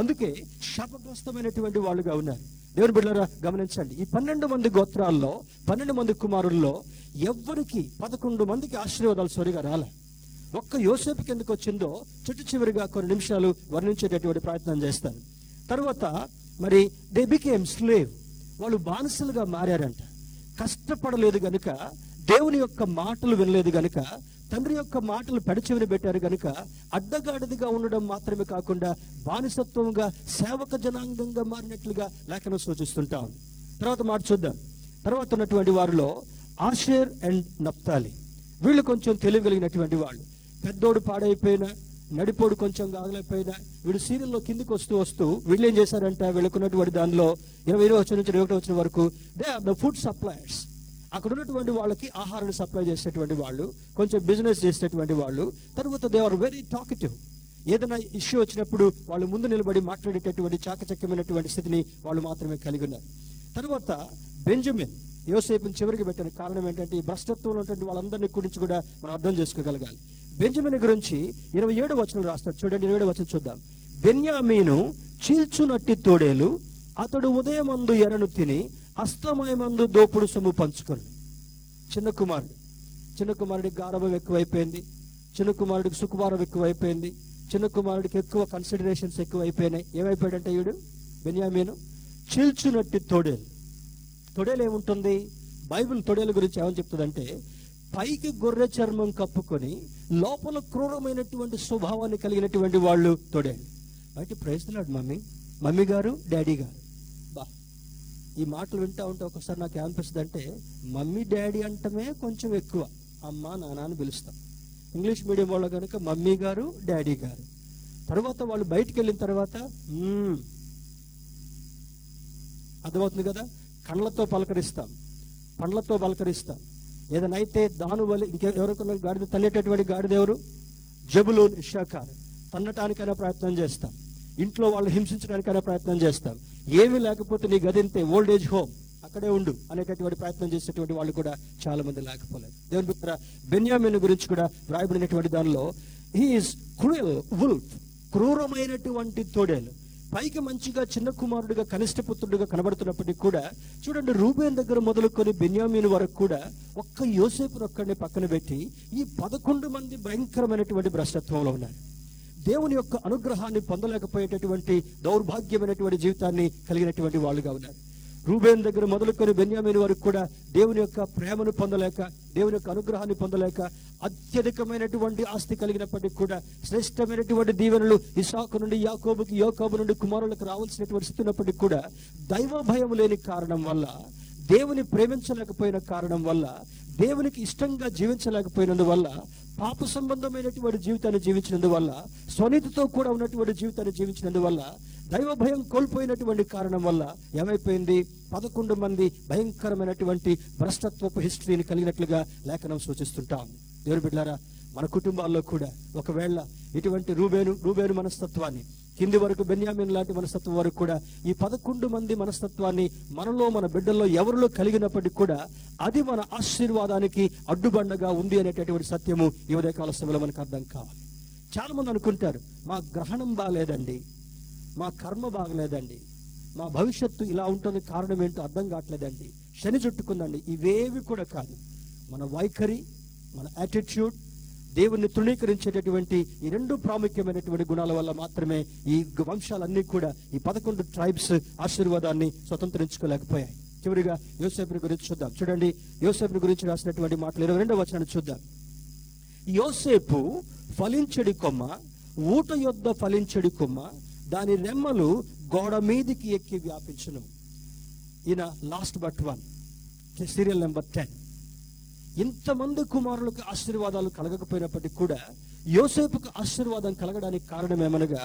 అందుకే శాపగ్రస్తమైనటువంటి వాళ్ళుగా ఉన్నారు. దేవుని బిడ్డలారా గమనించండి, ఈ 12 మంది గోత్రాల్లో, 12 మంది కుమారుల్లో ఎవ్వరికి 11 మందికి ఆశీర్వాదాలు సరిగా రాలే. ఒక్క యోసేపుకి ఎందుకు వచ్చిందో చుట్టు చివరిగా కొన్ని నిమిషాలు వర్ణించేటటువంటి ప్రయత్నం చేస్తాను. తర్వాత మరి దే బికేమ్ స్లేవ్, వాళ్ళు బానిసలుగా మారారంట. కష్టపడలేదు గనుక, దేవుని యొక్క మాటలు వినలేదు గనుక, తండ్రి యొక్క మాటలు పెడచెవిన పెట్టారు గనుక అడ్డగాడిదిగా ఉండడం మాత్రమే కాకుండా బానిసత్వంగా, సేవక జనాంగంగా మారినట్లుగా లేఖనం సూచిస్తుంటాం. తర్వాత మాట చూద్దాం. తర్వాత ఉన్నటువంటి వారిలో ఆషేర్ అండ్ నఫ్తాలి, వీళ్ళు కొంచెం తెలియగలిగినటువంటి వాళ్ళు. పెద్దోడు పాడైపోయినా, నడిపోడు కొంచెం కాగలేకపోయినా, వీడు సీరియల్లో కిందికి వస్తూ వీళ్ళు ఏం చేశారంట, వీళ్ళకున్నటువంటి దానిలో 20వ వచనం నుంచి 21వ వచనం వరకు they are the food suppliers, అక్కడ ఉన్నటువంటి వాళ్ళకి ఆహారాన్ని సప్లై చేసేటువంటి వాళ్ళు, కొంచెం బిజినెస్ చేసేటువంటి వాళ్ళు. తర్వాత దే ఆర్ వెరీ టాకటివ్, ఏదైనా ఇష్యూ వచ్చినప్పుడు వాళ్ళు ముందు నిలబడి మాట్లాడేటటువంటి చాకచక్యమైనటువంటి స్థితిని వాళ్ళు మాత్రమే కలిగి ఉన్నారు. తర్వాత బెంజమిన్, యోసేపుని చివరికి పెట్టిన కారణం ఏంటంటే ఈ భ్రష్టత్వంలో ఉన్నటువంటి వాళ్ళందరినీ గురించి కూడా మనం అర్థం చేసుకోగలగాలి. బెంజమిన్ గురించి 27వ వచనం రాస్తాడు. చూడండి 27వ వచనం చూద్దాం. బెన్యామీను చీల్చునట్టి తోడేలు, అతడు ఉదయమందు ఎరను తిని అస్తమయమందు దోపుడు సొమ్ము పంచుకొని. చిన్న కుమారుడికి గారభం ఎక్కువైపోయింది, చిన్న కుమారుడికి సుకుమారం ఎక్కువైపోయింది, చిన్న కుమారుడికి ఎక్కువ కన్సిడరేషన్స్ ఎక్కువైపోయినాయి. ఏమైపోయాడంటే వీడు బెన్యామీను చీల్చునట్టి తొడేలు. తొడేలు ఏముంటుంది? బైబిల్ తొడేలు గురించి ఏమని చెప్తుందంటే పైకి గొర్రె చర్మం కప్పుకొని లోపల క్రూరమైనటువంటి స్వభావాన్ని కలిగినటువంటి వాళ్ళు తొడేలు. బయట ప్రయత్నాడు మమ్మీ గారు, డాడీ గారు. ఈ మాటలు వింటూ ఉంటే ఒకసారి నాకు ఏమనిపిస్తుంది అంటే మమ్మీ డాడీ అంటమే కొంచెం ఎక్కువ, అమ్మ నాన్న అని పిలుస్తాం. ఇంగ్లీష్ మీడియం వాళ్ళు కనుక మమ్మీ గారు, డాడీ గారు. తర్వాత వాళ్ళు బయటికి వెళ్ళిన తర్వాత అర్థమవుతుంది కదా, కళ్ళతో పలకరిస్తాం, పండ్లతో పలకరిస్తాం. ఏదైనైతే దానివల్ల ఇంకెవరికైనా గాడిద తల్లేటటువంటి గాడిదెవరు? జబులోన్, ఇశ్శాఖారు. తన్నటానికైనా ప్రయత్నం చేస్తాం, ఇంట్లో వాళ్ళు హింసించడానికైనా ప్రయత్నం చేస్తాం. ఏమీ లేకపోతే నీ గదింతే, ఓల్డ్ ఏజ్ హోమ్, అక్కడే ఉండు అనేటటువంటి ప్రయత్నం చేసేటువంటి వాళ్ళు కూడా చాలా మంది లేకపోలేదు. దేవుని బిడ్డలారా బెన్యామీను గురించి కూడా వ్రాయబడినటువంటి దానిలో హీ ఈజ్ క్రూయల్ వుల్ఫ్, క్రూరమైనటువంటి తోడేలు. పైకి మంచిగా చిన్న కుమారుడిగా, కనిష్ట పుత్రుడిగా కనబడుతున్నప్పటికీ కూడా చూడండి, రూబేన్ దగ్గర మొదలుకొని బెన్యామీను వరకు కూడా ఒక్క యోసేపును ఒక్కడిని పక్కన పెట్టి ఈ 11 మంది భయంకరమైనటువంటి భ్రష్టత్వంలో ఉన్నారు. దేవుని యొక్క అనుగ్రహాన్ని పొందలేకపోయేటటువంటి దౌర్భాగ్యమైనటువంటి జీవితాన్ని కలిగినటువంటి వాళ్ళుగా ఉన్నారు. రూబేన్ దగ్గర మొదలుకొని బెన్యామీన్ వరకు కూడా దేవుని యొక్క ప్రేమను పొందలేక, దేవుని యొక్క అనుగ్రహాన్ని పొందలేక, అత్యధికమైనటువంటి ఆస్తి కలిగినప్పటికీ కూడా శ్రేష్టమైనటువంటి దీవెనలు ఇస్సాకు నుండి యాకోబుకి, యాకోబు నుండి కుమారులకు రావాల్సినటువంటి స్థితి ఉన్నప్పటికీ కూడా దైవ భయం లేని కారణం వల్ల, దేవుని ప్రేమించలేకపోయిన కారణం వల్ల, దేవునికి ఇష్టంగా జీవించలేకపోయినందువల్ల, పాప సంబంధమైనటువంటి జీవితాన్ని జీవించినందువల్ల, స్వనీతితో కూడా ఉన్నటువంటి జీవితాన్ని జీవించినందువల్ల, దైవ భయం కోల్పోయినటువంటి కారణం వల్ల ఏమైపోయింది? 11 మంది భయంకరమైనటువంటి భ్రష్టత్వపు హిస్టరీని కలిగినట్లుగా లేఖనం సూచిస్తుంటాం. దేవుని బిడ్డలారా, మన కుటుంబాల్లో కూడా ఒకవేళ ఇటువంటి రూబేను మనస్తత్వాన్ని, కింది వరకు బెన్యామీన్ లాంటి మనస్తత్వం వరకు కూడా ఈ 11 మంది మనస్తత్వాన్ని మనలో, మన బిడ్డల్లో ఎవరిలో కలిగినప్పటికీ కూడా అది మన ఆశీర్వాదానికి అడ్డుబండగా ఉంది అనేటటువంటి సత్యము ఈ ఉదయకాల సమయంలో మనకు అర్థం కావాలి. చాలా మంది అనుకుంటారు, మా గ్రహణం బాగలేదండి, మా కర్మ బాగలేదండి, మా భవిష్యత్తు ఇలా ఉంటుంది, కారణం ఏంటో అర్థం కావట్లేదండి, శని చుట్టుకుందండి. ఇవేవి కూడా కాదు. మన వైఖరి, మన యాటిట్యూడ్, దేవుణ్ణి తృణీకరించేటటువంటి ఈ 2 ప్రాముఖ్యమైనటువంటి గుణాల వల్ల మాత్రమే ఈ వంశాలన్నీ కూడా, ఈ 11 ట్రైబ్స్ ఆశీర్వాదాన్ని స్వతంత్రించుకోలేకపోయాయి. చివరిగా యోసేపుని గురించి చూద్దాం. చూడండి, యోసేపుని గురించి రాసినటువంటి మాటలు 22వ వచనాన్ని చూద్దాం. యోసేపు ఫలించడి కొమ్మ, ఊట యొద్ద ఫలించడి కొమ్మ, దాని రెమ్మలు గోడ మీదికి ఎక్కి వ్యాపించును. ఈయన last but one, serial number 10. ఇంతమంది కుమారులకు ఆశీర్వాదాలు కలగకపోయినప్పటికీ కూడా యోసేపుకు ఆశీర్వాదం కలగడానికి కారణమేమనగా,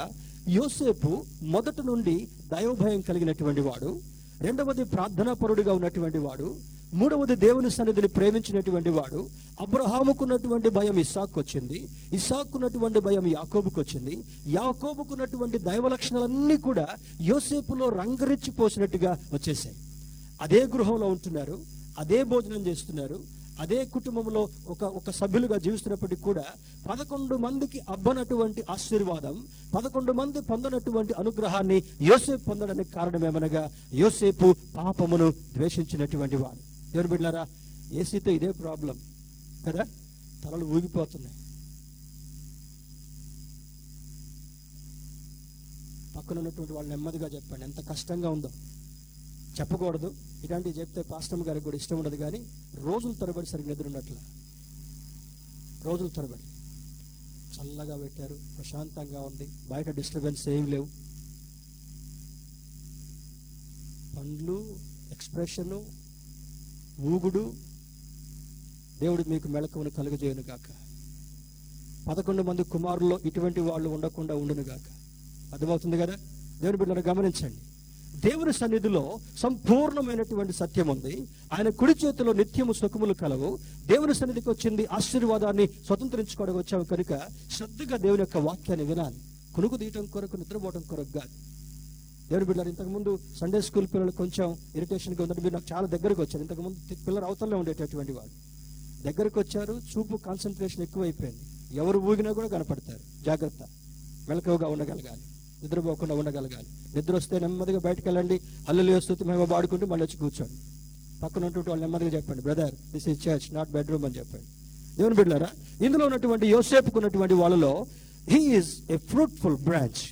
యోసేపు మొదటి నుండి దైవభయం కలిగినటువంటి వాడు, 2వది ప్రార్థనాపరుడిగా ఉన్నటువంటి వాడు, 3వది దేవుని సన్నిధిని ప్రేమించినటువంటి వాడు. అబ్రహాముకున్నటువంటి భయం ఇస్సాకు వచ్చింది, ఇస్సాకున్నటువంటి భయం యాకోబుకు వచ్చింది, యాకోబుకున్నటువంటి దైవ లక్షణాలన్నీ కూడా యోసేపులో రంగరించి పోసినట్టుగా వచ్చేసాయి. అదే గృహంలో ఉంటున్నారు, అదే భోజనం చేస్తున్నారు, అదే కుటుంబంలో ఒక సభ్యులుగా జీవిస్తున్నప్పటికీ కూడా 11 మందికి అబ్బనటువంటి ఆశీర్వాదం, 11 మంది పొందనటువంటి అనుగ్రహాన్ని యోసేపు పొందడానికి కారణమేమనగా, యోసేపు పాపమును ద్వేషించినటువంటి వాడు. ఎవరు బిడ్డలారా, ఏసీతో ఇదే ప్రాబ్లం కదా, తలలు ఊగిపోతున్నాయి. పక్కన ఉన్నటువంటి వాళ్ళు నెమ్మదిగా చెప్పండి, ఎంత కష్టంగా ఉందో. చెప్పకూడదు, ఇలాంటివి చెప్తే పాస్టమ్ గారికి కూడా ఇష్టం ఉండదు, కానీ రోజులు తరబడి సరిగ్గా నిద్రున్నట్ల, రోజుల తరబడి చల్లగా పెట్టారు, ప్రశాంతంగా ఉంది, బయట డిస్టర్బెన్స్ ఏమి లేవు, పండ్లు, ఎక్స్ప్రెషను, ఊగుడు. దేవుడు మీకు మెళకువను కలుగజేయను గాక. 11 మంది కుమారుల్లో ఇటువంటి వాళ్ళు ఉండకుండా ఉండును గాక. అర్థమవుతుంది కదా? దేవుని బిడ్డలను గమనించండి. దేవుని సన్నిధిలో సంపూర్ణమైనటువంటి సత్యం ఉంది. ఆయన కుడి చేతిలో నిత్యము సుఖములు కలవు. దేవుని సన్నిధికి వచ్చింది ఆశీర్వాదాన్ని స్వతంత్రించుకోవడానికి వచ్చాము కనుక శ్రద్ధగా దేవుని యొక్క వాక్యాన్ని వినాలి. కునుకు తీయటం కొరకు, నిద్రపోవడం కొరకు కాదు. దేవుని బిడ్డలు, ఇంతకుముందు సండే స్కూల్ పిల్లలు కొంచెం ఇరిటేషన్గా ఉందని మీరు నాకు చాలా దగ్గరకు వచ్చారు. ఇంతకుముందు పిల్లలు అవతలనే ఉండేటటువంటి వాళ్ళు, దగ్గరకు వచ్చారు, చూపు కాన్సన్ట్రేషన్ ఎక్కువైపోయింది. ఎవరు ఊగినా కూడా కనపడతారు. జాగ్రత్త, మెలకువగా ఉండగలగాలి, నిద్రపోకుండా ఉండగలగాలి. నిద్ర వస్తే నెమ్మదిగా బయటకు వెళ్ళండి, అల్లులు వస్తుంది మేము వాడుకుంటూ మళ్ళీ వచ్చి కూర్చోండి. పక్కన ఉంటుంటే వాళ్ళు నెమ్మదిగా చెప్పండి, brother this is church not bedroom అని చెప్పండి. దేవుని బిడ్డలారా, ఇందులో ఉన్నటువంటి యోసేపుకు ఉన్నటువంటి వాళ్ళలో he is a fruitful branch,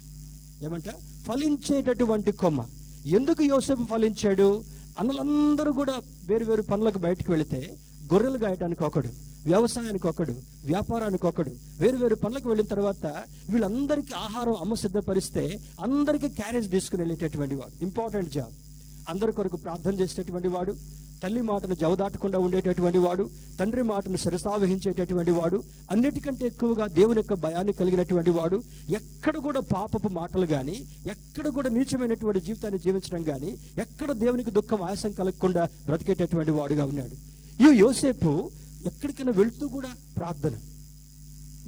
ఏమంట, ఫలించేటటువంటి కొమ్మ. ఎందుకు యోసేపు ఫలించాడు? అన్నలందరూ కూడా వేరు వేరు పనులకు బయటకు వెళితే, గొర్రెలు గాయటానికి ఒకడు, వ్యవసాయానికి ఒకడు, వ్యాపారానికి ఒకడు, వేరు వేరు పనులకు వెళ్ళిన తర్వాత వీళ్ళందరికీ ఆహారం అమ్మ సిద్ధపరిస్తే అందరికీ క్యారేజ్ తీసుకుని వెళ్ళేటటువంటి వాడు, ఇంపార్టెంట్ జాబ్. అందరి కొరకు ప్రార్థన చేసేటటువంటి వాడు, తల్లి మాటను జవదాటకుండా ఉండేటటువంటి వాడు, తండ్రి మాటను సరసావహించేటటువంటి వాడు, అన్నిటికంటే ఎక్కువగా దేవుని యొక్క భయాన్ని కలిగినటువంటి వాడు. ఎక్కడ కూడా పాపపు మాటలు కానీ, ఎక్కడ కూడా నీచమైనటువంటి జీవితాన్ని జీవించడం కానీ, ఎక్కడ దేవునికి దుఃఖం, ఆయాసం కలగకుండా బ్రతికేటటువంటి వాడుగా ఉన్నాడు ఈ యోసేపు. ఎక్కడికైనా వెళుతూ కూడా ప్రార్థన.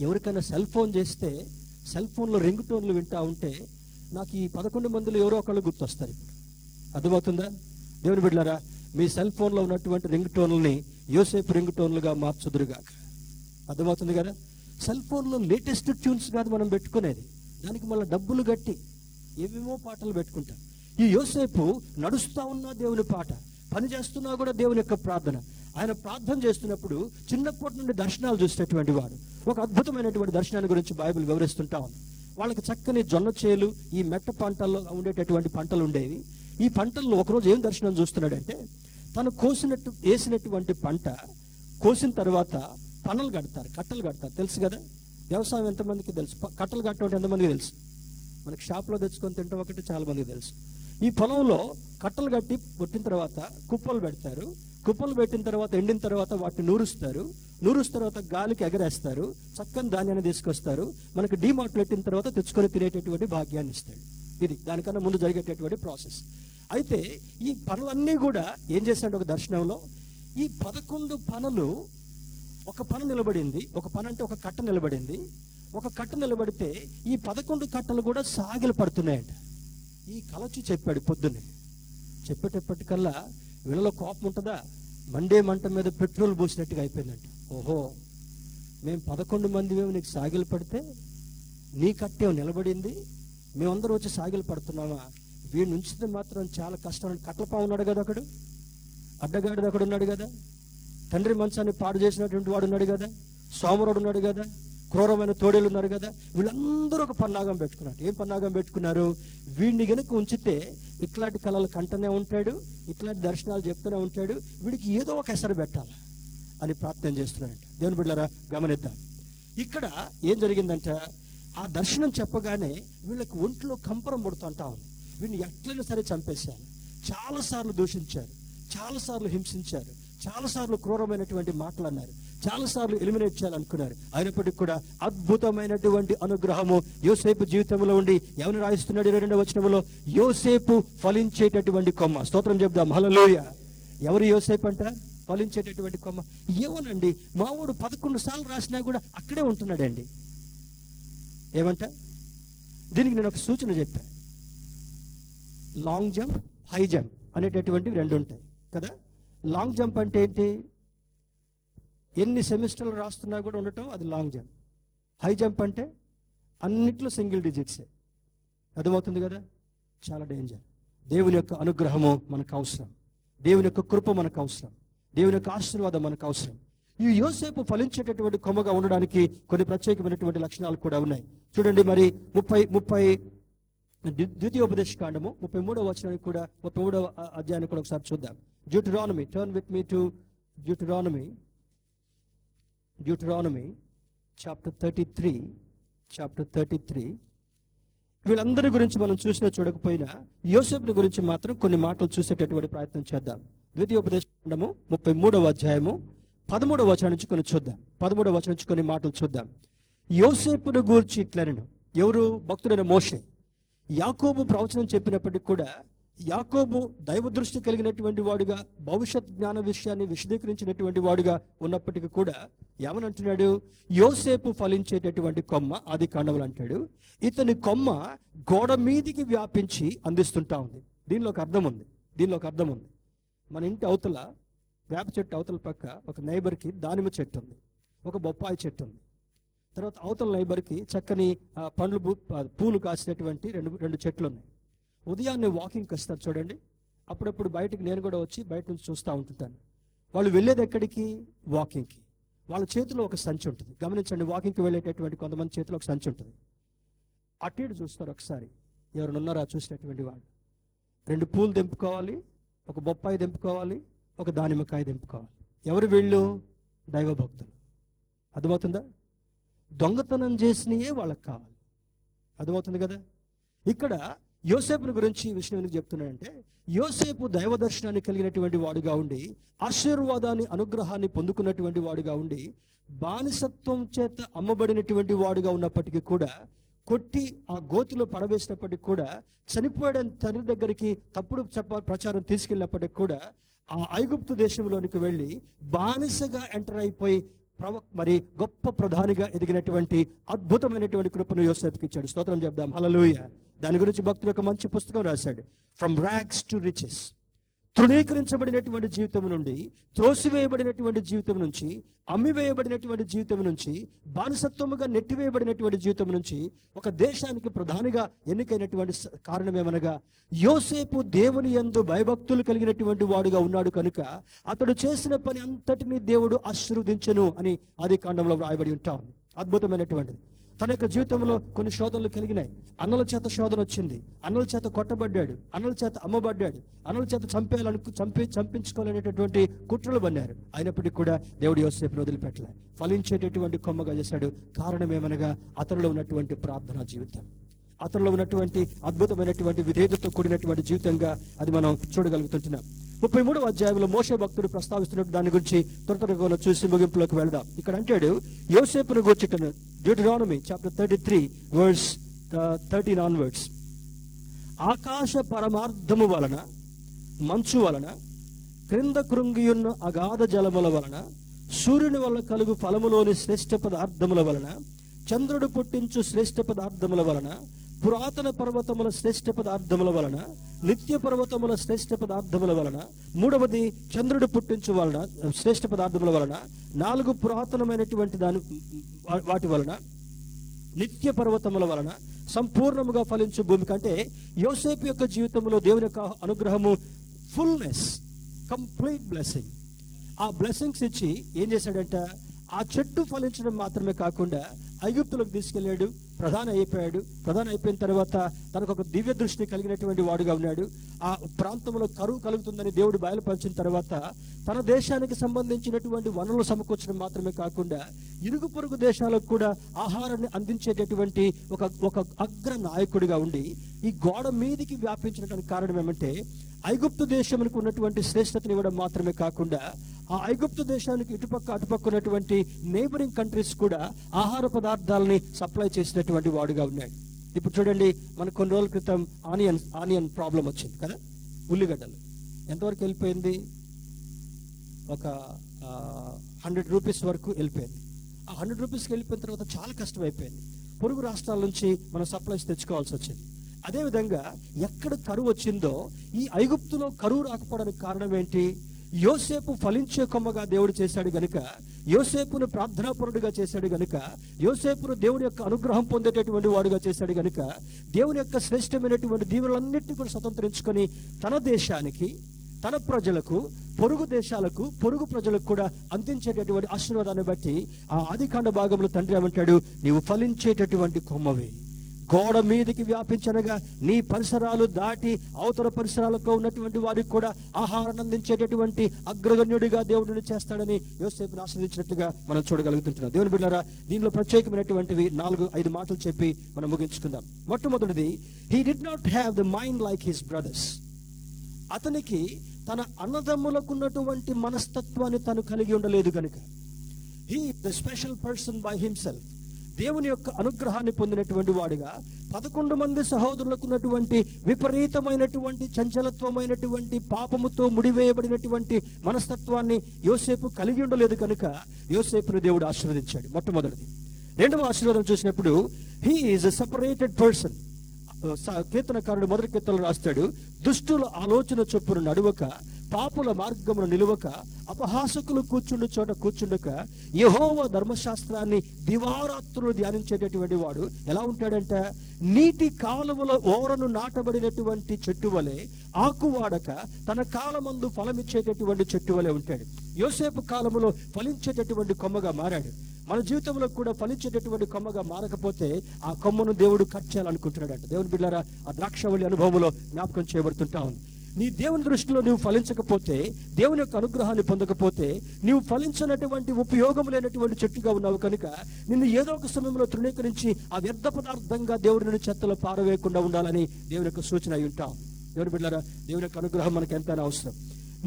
ఎవరికైనా సెల్ ఫోన్ చేస్తే సెల్ ఫోన్లో రింగ్ టోన్లు వింటూ ఉంటే నాకు ఈ 11 మందిలో ఎవరో ఒకళ్ళు గుర్తొస్తారు. ఇప్పుడు అర్థమవుతుందా? దేవుని బిడ్డలారా, మీ సెల్ ఫోన్లో ఉన్నటువంటి రింగ్ టోన్లని యోసేపు రింగ్ టోన్లుగా మార్చుదురుగాక. అర్థమవుతుంది కదా? సెల్ ఫోన్లో లేటెస్ట్ ట్యూన్స్ కాదు మనం పెట్టుకునేది, దానికి మళ్ళీ డబ్బులు కట్టి ఏవేమో పాటలు పెట్టుకుంటాం. ఈ యోసేపు నడుస్తూ ఉన్నా దేవుని పాట, పని చేస్తున్నా కూడా దేవుని యొక్క ప్రార్థన. ఆయన ప్రార్థన చేస్తున్నప్పుడు చిన్నప్పటి నుండి దర్శనాలు చూసేటటువంటి వాడు. ఒక అద్భుతమైనటువంటి దర్శనాన్ని గురించి బైబిల్ వివరిస్తుంటా ఉంది. వాళ్ళకి చక్కని జొన్న చేలు, ఈ మెట్ట పంటల్లో ఉండేటటువంటి పంటలు ఉండేవి. ఈ పంటల్లో ఒకరోజు ఏం దర్శనం చూస్తున్నాడంటే, తను వేసినటువంటి పంట కోసిన తర్వాత కట్టలు కడతారు. తెలుసు కదా, వ్యవసాయం ఎంతమందికి తెలుసు, కట్టలు కట్టడం ఎంతమందికి తెలుసు, మనకి షాప్లో తెచ్చుకొని తింటాం ఒకటి చాలా మందికి తెలుసు. ఈ పొలంలో కట్టలు కట్టి పుట్టిన తర్వాత కుప్పలు పెడతారు, కుప్పలు పెట్టిన తర్వాత ఎండిన తర్వాత వాటిని నూరుస్తారు తర్వాత గాలికి ఎగరేస్తారు, చక్కని ధాన్యాన్ని తీసుకొస్తారు, మనకి డీమార్ట్ పెట్టిన తర్వాత తెచ్చుకొని తినేటటువంటి భాగ్యాన్ని ఇస్తాడు. ఇది దానికన్నా ముందు జరిగేటటువంటి ప్రాసెస్. అయితే ఈ పనులన్నీ కూడా ఏం చేశాడు, ఒక దర్శనంలో ఈ 11 పనులు, ఒక పను నిలబడింది, ఒక పని అంటే ఒక కట్ట నిలబడింది, ఒక కట్ట నిలబడితే ఈ 11 కట్టలు కూడా సాగిలు పడుతున్నాయంట. ఈ కలొచ్చి చెప్పాడు, పొద్దున్నే చెప్పేటప్పటికల్లా వీళ్ళలో కోపం ఉంటుందా, మండే మంట మీద పెట్రోల్ పోసినట్టుగా అయిపోయిందంట. ఓహో, మేము 11 మంది మేము నీకు సాగిలు పడితే నీ కట్టే నిలబడింది, మేమందరూ వచ్చి సాగిలు పడుతున్నామా, వీడి నుంచి మాత్రం చాలా కష్టం. కట్టలపా ఉన్నాడు కదా అక్కడ, అడ్డగాడిది అక్కడ ఉన్నాడు కదా, తండ్రి మంచాన్ని పాడు చేసినటువంటి వాడు ఉన్నాడు కదా, సోమరుడు ఉన్నాడు కదా, క్రూరమైన తోడేలు ఉన్నారు కదా, వీళ్ళందరూ ఒక పన్నాగం పెట్టుకున్నారు. ఏం పన్నాగం పెట్టుకున్నారు, వీడిని గనుక ఉంచితే ఇట్లాంటి కళలు కంటనే ఉంటాడు, ఇట్లాంటి దర్శనాలు చెప్తూనే ఉంటాడు, వీడికి ఏదో ఒక ఎసరు పెట్టాలి అని ప్రార్థన చేస్తున్నాడంట. దేవుని బిడ్డలారా గమనిద్దాం, ఇక్కడ ఏం జరిగిందంట, ఆ దర్శనం చెప్పగానే వీళ్ళకి ఒంట్లో కంపరం పడుతుంటా ఉంది. వీడిని ఎట్లయినా సరే చంపేశారు, చాలాసార్లు దూషించారు, చాలాసార్లు హింసించారు, చాలాసార్లు క్రూరమైనటువంటి మాటలు అన్నారు, చాలాసార్లు ఎలిమినేట్ చేయాలనుకున్నారు. అయినప్పటికీ కూడా అద్భుతమైనటువంటి అనుగ్రహము యోసేపు జీవితంలో ఉండి ఎవరిని రాయిస్తున్నాడు, 22 వచనంలో యోసేపు ఫలించేటటువంటి కొమ్మ. స్తోత్రం చెప్దాం, హల్లెలూయ. ఎవరు యోసేపు అంట, ఫలించేటటువంటి కొమ్మ. ఏమోనండి, మామూడు 11 సార్లు రాసినా కూడా అక్కడే ఉంటున్నాడండి. ఏమంట, దీనికి నేను ఒక సూచన చెప్పాను, లాంగ్ జంప్, హై జంప్ అనేటటువంటివి 2 ఉంటాయి కదా. లాంగ్ జంప్ అంటే ఏంటి, ఎన్ని సెమిస్టర్లు రాస్తున్నా కూడా ఉండటం, అది లాంగ్ జంప్. హై జంప్ అంటే అన్నిట్లో సింగిల్ డిజిట్సే, అర్థమవుతుంది కదా, చాలా డేంజర్. దేవుని యొక్క అనుగ్రహము మనకు అవసరం, దేవుని యొక్క కృప మనకు అవసరం, దేవుని యొక్క ఆశీర్వాదం మనకు అవసరం. ఈ యోసేపు ఫలించేటటువంటి కొమ్మగా ఉండడానికి కొన్ని ప్రత్యేకమైనటువంటి లక్షణాలు కూడా ఉన్నాయి. చూడండి మరి 30 ద్వితీయోపదేశకాండము 33 వచనానికి కూడా, 33 అధ్యాయాన్ని కూడా ఒకసారి చూద్దాం. Deuteronomy, turn with me to Deuteronomy chapter 33. వీళ్ళందరి గురించి మనం చూసినా చూడకపోయినా యోసేపుని గురించి మాత్రం కొన్ని మాటలు చూసేటటువంటి ప్రయత్నం చేద్దాం. ద్వితీయోపదేశకాండము 33 అధ్యాయము 13 వచనం నుంచి కొన్ని చూద్దాం, 13 వచనం నుంచి కొన్ని మాటలు చూద్దాం. యోసేపును గూర్చి ఇట్లనెను, ఎవరు, భక్తుడైన మోషే యాకోబు ప్రవచనం చెప్పినప్పటికీ కూడా, యాకోబు దైవదృష్టి కలిగినటువంటి వాడుగా, భవిష్యత్ జ్ఞాన విషయాన్ని విశదీకరించినటువంటి వాడుగా ఉన్నప్పటికీ కూడా ఏమనంటున్నాడు, యోసేపు ఫలించేటటువంటి కొమ్మ, ఆది కాండములు అంటాడు, ఇతని కొమ్మ గోడ మీదికి వ్యాపించి అందిస్తుంటా ఉంది. దీనిలో ఒక అర్థం ఉంది. మన ఇంటి అవతల వేప చెట్టు అవతల పక్క ఒక నైబర్కి దానిమ్మ చెట్టు ఉంది, ఒక బొప్పాయి చెట్టు ఉంది, తర్వాత అవతల నైబర్కి చక్కని పూలు కాసినటువంటి రెండు చెట్లు ఉన్నాయి. ఉదయాన్నే వాకింగ్కి వస్తారు చూడండి, అప్పుడప్పుడు బయటకు నేను కూడా వచ్చి బయట నుంచి చూస్తూ ఉంటుంటాను. వాళ్ళు వెళ్ళేది ఎక్కడికి, వాకింగ్కి. వాళ్ళ చేతిలో ఒక సంచి ఉంటుంది, గమనించండి, వాకింగ్కి వెళ్ళేటటువంటి కొంతమంది చేతిలో ఒక సంచి ఉంటుంది. అటు ఇటు చూస్తారు, ఒకసారి ఎవరు ఉన్నారా చూసినటువంటి వాళ్ళు. 2 పూలు తెంపుకోవాలి, ఒక బొప్పాయి తెంపుకోవాలి, ఒక దానిమ్మకాయ తెంపుకోవాలి. ఎవరు వీళ్ళు, దైవభక్తులు. అర్థమవుతుందా, దొంగతనం చేసినయే వాళ్ళకి కావాలి. అర్థమవుతుంది కదా. ఇక్కడ యోసేపుని గురించి విష్ణువు ఎందుకు చెప్తున్నాడంటే, యోసేపు దైవ దర్శనాన్ని కలిగినటువంటి వాడుగా ఉండి, ఆశీర్వాదాన్ని అనుగ్రహాన్ని పొందుకున్నటువంటి వాడుగా ఉండి, బానిసత్వం చేత అమ్మబడినటువంటి వాడుగా ఉన్నప్పటికీ కూడా, కొట్టి ఆ గోతిలో పడవేసినప్పటికీ కూడా, చనిపోయిన తండ్రి దగ్గరికి తప్పుడు ప్రచారం తీసుకెళ్ళినప్పటికీ కూడా, ఆ ఐగుప్తు దేశంలోనికి వెళ్ళి బానిసగా ఎంటర్ అయిపోయి మరి గొప్ప ప్రధానిగా ఎదిగినటువంటి అద్భుతమైనటువంటి కృపను యోసేపుకి ఇచ్చాడు. స్తోత్రం చెప్దాం, హల్లెలూయా. దాని గురించి భక్తుడు ఒక మంచి పుస్తకం రాశాడు, ఫ్రమ్ ర్యాగ్స్ టు రిచెస్. తృణీకరించబడినటువంటి జీవితం నుండి, త్రోసివేయబడినటువంటి జీవితం నుంచి, అమ్మివేయబడినటువంటి జీవితం నుంచి, బానిసత్వముగా నెట్టివేయబడినటువంటి జీవితం నుంచి ఒక దేశానికి ప్రధానిగా ఎన్నికైనటువంటి కారణమేమనగా, యోసేపు దేవుని యందు భయభక్తులు కలిగినటువంటి వాడుగా ఉన్నాడు కనుక అతడు చేసిన పని అంతటినీ దేవుడు ఆశీర్వదించెను అని ఆది కాండంలో రాయబడి ఉంటాం. అద్భుతమైనటువంటిది. తన యొక్క జీవితంలో కొన్ని శోధనలు కలిగినాయి. అన్నల చేత శోధన వచ్చింది, అన్నల చేత కొట్టబడ్డాడు, అన్నల చేత అమ్మబడ్డాడు, అన్నల చేత చంపించుకోవాలనేటటువంటి కుట్రలు పన్నారు. అయినప్పటికీ కూడా దేవుడు యోసేపును వదిలిపెట్టలే, ఫలించేటటువంటి కొమ్మగా చేశాడు. కారణం ఏమనగా అతనిలో ఉన్నటువంటి ప్రార్థనా జీవితం, అతనిలో ఉన్నటువంటి అద్భుతమైనటువంటి విధేయతతో కూడినటువంటి జీవితంగా అది మనం చూడగలుగుతున్నాం. 33వ అధ్యాయంలో మోషే భక్తుడు ప్రస్తావిస్తున్న దాని గురించి త్వరగా చూసి ముగింపులోకి వెళ్దాం. ఇక్కడ అంటాడు యోసేపును గూర్చిటను, డ్యూటెరోనమీ చాప్టర్ 33 verse 13 ఆన్వర్డ్స్. ఆకాశ పరమార్థము వలన, మంచు వలన, క్రింద కృంగియున్న అగాధ జలముల వలన, సూర్యుని వల్ల కలుగు ఫలములోని శ్రేష్ఠ పదార్థముల వలన, చంద్రుడు పుట్టించు శ్రేష్ఠ పదార్థముల వలన, పురాతన పర్వతముల శ్రేష్ఠ పదార్థముల వలన, నిత్య పర్వతముల శ్రేష్ఠ పదార్థముల వలన, మూడవది చంద్రుడు పుట్టించు వలన శ్రేష్ఠ పదార్థముల వలన, నాలుగు పురాతనమైనటువంటి దాని వాటి వలన, నిత్య పర్వతముల వలన సంపూర్ణముగా ఫలించు భూమి కంటే యోసేపు యొక్క జీవితంలో దేవుని యొక్క అనుగ్రహము ఫుల్నెస్, కంప్లీట్ బ్లెస్సింగ్. ఆ బ్లెస్సింగ్స్ ఇచ్చి ఏం చేశాడంట, ఆ చెట్టు ఫలించడం మాత్రమే కాకుండా ఐగుప్తులకు తీసుకెళ్ళాడు, ప్రధాన అయిపోయిన తర్వాత తనకు ఒక దివ్య దృష్టి కలిగినటువంటి వాడుగా ఉన్నాడు. ఆ ప్రాంతంలో కరువు కలుగుతుందని దేవుడు బయలుపరిచిన తర్వాత తన దేశానికి సంబంధించినటువంటి వనరులు సమకూర్చడం మాత్రమే కాకుండా ఇరుగు పొరుగు దేశాలకు కూడా ఆహారాన్ని అందించేటటువంటి ఒక అగ్ర నాయకుడిగా ఉండి ఈ గోడ మీదికి వ్యాపించడానికి కారణం ఏమంటే ఐగుప్తు దేశంకు ఉన్నటువంటి శ్రేష్టతను ఇవ్వడం మాత్రమే కాకుండా ఆ ఐగుప్తు దేశానికి అటుపక్క ఉన్నటువంటి నేబరింగ్ కంట్రీస్ కూడా ఆహార పదార్థాలని సప్లై చేసినటువంటి వాడుగా ఉన్నాడు. ఇప్పుడు చూడండి, మనకు కొన్ని రోజుల క్రితం ఆనియన్ ప్రాబ్లం వచ్చింది కదా, ఉల్లిగడ్డలు ఎంతవరకు వెళ్ళిపోయింది, ఒక 100 రూపీస్ వరకు వెళ్ళిపోయింది. ఆ 100 రూపీస్కి వెళ్ళిపోయిన తర్వాత చాలా కష్టమైపోయింది, పొరుగు రాష్ట్రాల నుంచి మనం సప్లైస్ తెచ్చుకోవాల్సి వచ్చింది. అదేవిధంగా ఎక్కడ కరువు వచ్చిందో ఈ ఐగుప్తులో కరువు రాకపోవడానికి కారణం ఏంటి, యోసేపు ఫలించే కొమ్మగా దేవుడు చేశాడు గనుక, యోసేపును ప్రార్థనాపరుడుగా చేశాడు గనుక, యోసేపును దేవుని యొక్క అనుగ్రహం పొందేటటువంటి వాడుగా చేశాడు గనుక, దేవుని యొక్క శ్రేష్టమైనటువంటి దీవులన్నింటినీ కూడా స్వతంత్రించుకొని తన దేశానికి, తన ప్రజలకు, పొరుగు దేశాలకు, పొరుగు ప్రజలకు కూడా అందించేటటువంటి ఆశీర్వాదాన్ని బట్టి ఆ ఆదికాండ భాగంలో తండ్రి ఏమంటాడు, నీవు ఫలించేటటువంటి కొమ్మవే, గోడ మీదికి వ్యాపించనగా నీ పరిసరాలు దాటి అవతల పరిసరాలకు ఉన్నటువంటి వారికి కూడా ఆహారాన్ని అందించేటటువంటి అగ్రగణ్యుడిగా దేవుడిని చేస్తాడని యోసేపును ఆశీర్వదించినట్లుగా మనం చూడగలుగుతున్నాం. దేవుని బిడ్డలారా, దీనిలో ప్రత్యేకమైనటువంటివి 4-5 మాటలు చెప్పి మనం ముగించుకుందాం. మొట్టమొదటిది, he did not have the mind like his brothers. అతనికి తన అన్నదమ్ములకు ఉన్నటువంటి మనస్తత్వాన్ని తను కలిగి ఉండలేదు కనుక, he the special person by himself. దేవుని యొక్క అనుగ్రహాన్ని పొందినటువంటి వాడుగా 11 మంది సహోదరులకు ఉన్నటువంటి విపరీతమైనటువంటి చంచలత్వమైనటువంటి పాపముతో ముడివేయబడినటువంటి మనస్తత్వాన్ని యోసేపు కలిగి ఉండలేదు కనుక యోసేపును దేవుడు ఆశీర్వదించాడు. మొట్టమొదటిది. రెండవ ఆశీర్వాదం చూసినప్పుడు, he is a separated person. కీర్తనకారుడు మొదటి కీర్తనలు రాస్తాడు, దుష్టుల ఆలోచన చొప్పున నడువక, పాపుల మార్గమును నిలువక, అపహాసకులు కూర్చుండు చోట కూర్చుండక, యెహోవా ధర్మశాస్త్రాన్ని దివారాత్రులు ధ్యానించేటటువంటి వాడు ఎలా ఉంటాడంట, నీటి కాలువల ఓరను నాటబడినటువంటి చెట్టు వలె, ఆకువాడక తన కాలమందు ఫలమిచ్చేటటువంటి చెట్టు వలె ఉంటాడు. యోసేపు కాలములో ఫలించేటటువంటి కొమ్మగా మారాడు. మన జీవితంలో కూడా ఫలించేటటువంటి కొమ్మగా మారకపోతే ఆ కొమ్మను దేవుడు కట్ చేయాలనుకుంటున్నాడంట. దేవుని బిడ్డలారా, ఆ ద్రాక్షవల్లి అనుభవంలో జ్ఞాపకం చేయబడుతుంటా ఉంది. నీ దేవుని దృష్టిలో నువ్వు ఫలించకపోతే, దేవుని యొక్క అనుగ్రహాన్ని పొందకపోతే, నీవు ఫలించినటువంటి ఉపయోగం లేనటువంటి చెట్టుగా ఉన్నావు కనుక నిన్ను ఏదో ఒక సమయంలో తృణీకరించి ఆ వ్యర్థ పదార్థంగా దేవుడి నుండి చెత్తలో పారవేయకుండా ఉండాలని దేవుని యొక్క సూచన అయి ఉంటాం. దేవుని బిడ్డలారా, దేవుని యొక్క అనుగ్రహం మనకు ఎంతైనా అవసరం.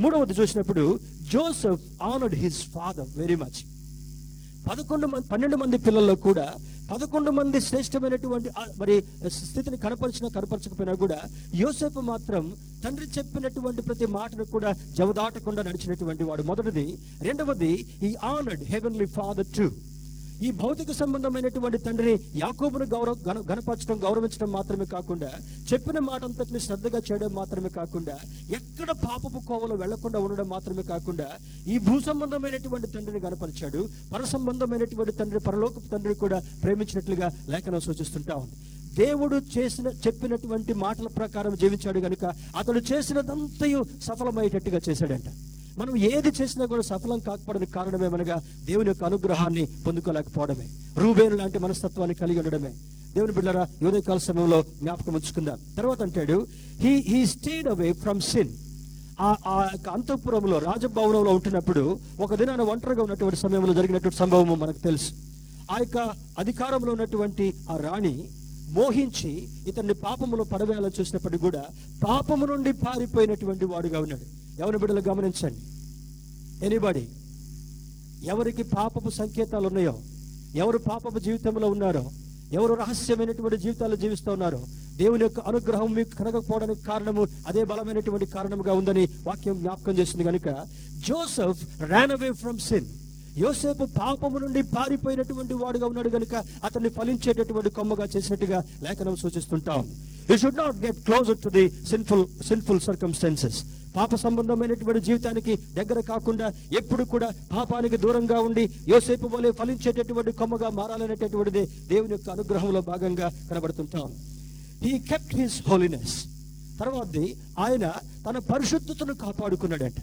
మూడవది చూసినప్పుడు, Joseph honoured his father very much. 12 మంది పిల్లల్లో కూడా 11 మంది శ్రేష్టమైనటువంటి మరి స్థితిని కనపరచకపోయినా కూడా యోసేపు మాత్రం తండ్రి చెప్పినటువంటి ప్రతి మాటను కూడా జవదాటకుండా నడిచినటువంటి వాడు. మొదటిది. రెండవది, ఈ ఆనర్డ్ హెవెన్లీ ఫాదర్ టు. ఈ భౌతిక సంబంధమైనటువంటి తండ్రిని యాకోబును ఘనపరచడం, గౌరవించడం మాత్రమే కాకుండా చెప్పిన మాట అంతటిని శ్రద్ధగా చేయడం మాత్రమే కాకుండా ఎక్కడ పాపపు కోవలో వెళ్లకుండా ఉండడం మాత్రమే కాకుండా ఈ భూ సంబంధమైనటువంటి తండ్రిని గణపరిచాడు. పరసంబంధమైనటువంటి తండ్రి, పరలోకపు తండ్రిని కూడా ప్రేమించినట్లుగా లేఖనం సూచిస్తుంటా ఉంది. దేవుడు చెప్పినటువంటి మాటల ప్రకారం జీవించాడు కనుక అతడు చేసినదంతయు సఫలమయ్యేటట్టుగా చేశాడంట. మనం ఏది చేసినా కూడా సఫలం కాకపోవడానికి కారణమేమనగా దేవుని యొక్క అనుగ్రహాన్ని పొందుకోలేకపోవడమే, రూబేను లాంటి మనస్తత్వాన్ని కలిగి ఉండడమే. దేవుని బిడ్డలారా యోధ కాల సమయంలో జ్ఞాపకం ఉంచుకుందాం. తర్వాత అంటాడు he stayed away from sin. ఆ అంతఃపురంలో రాజభవనంలో ఉంటున్నప్పుడు ఒక దినాన ఒంటరిగా ఉన్నటువంటి సమయంలో జరిగినటువంటి సంభవము మనకు తెలుసు. ఆ యొక్క అధికారంలో ఉన్నటువంటి ఆ రాణి మోహించి ఇతన్ని పాపములో పడవేయాలని చూసినప్పటికీ కూడా పాపము నుండి పారిపోయినటువంటి వాడుగా ఉన్నాడు. ఎవరి బిడ్డలు గమనించండి, ఎనీబడి ఎవరికి పాపపు సంకేతాలు ఉన్నాయో, ఎవరు పాపపు జీవితంలో ఉన్నారో, ఎవరు రహస్యమైనటువంటి జీవితాలు జీవిస్తూ ఉన్నారో దేవుని యొక్క అనుగ్రహం మీకు కనగకపోవడానికి కారణము అదే బలమైనటువంటి కారణముగా ఉందని వాక్యం జ్ఞాపకం చేస్తుంది. కనుక Joseph ran away from sin. యోసేపు పాపము నుండి పారిపోయినటువంటి వాడుగా ఉన్నాడు కనుక అతన్ని ఫలించేటటువంటి కొమ్మగా చేసినట్టుగా లేఖనం సూచిస్తుంటాం. You should not get closer to the sinful circumstances. పాప సంబంధమైనటువంటి జీవితానికి దగ్గర కాకుండా ఎప్పుడు కూడా పాపానికి దూరంగా ఉండి యోసేపు వలె ఫలించేటటువంటి కొమ్మగా మారాలనేటటువంటిది దేవుని యొక్క అనుగ్రహంలో భాగంగా కనబడుతుంటాం. He kept his holiness. తర్వాతది ఆయన తన పరిశుద్ధతను కాపాడుకున్నాడంట.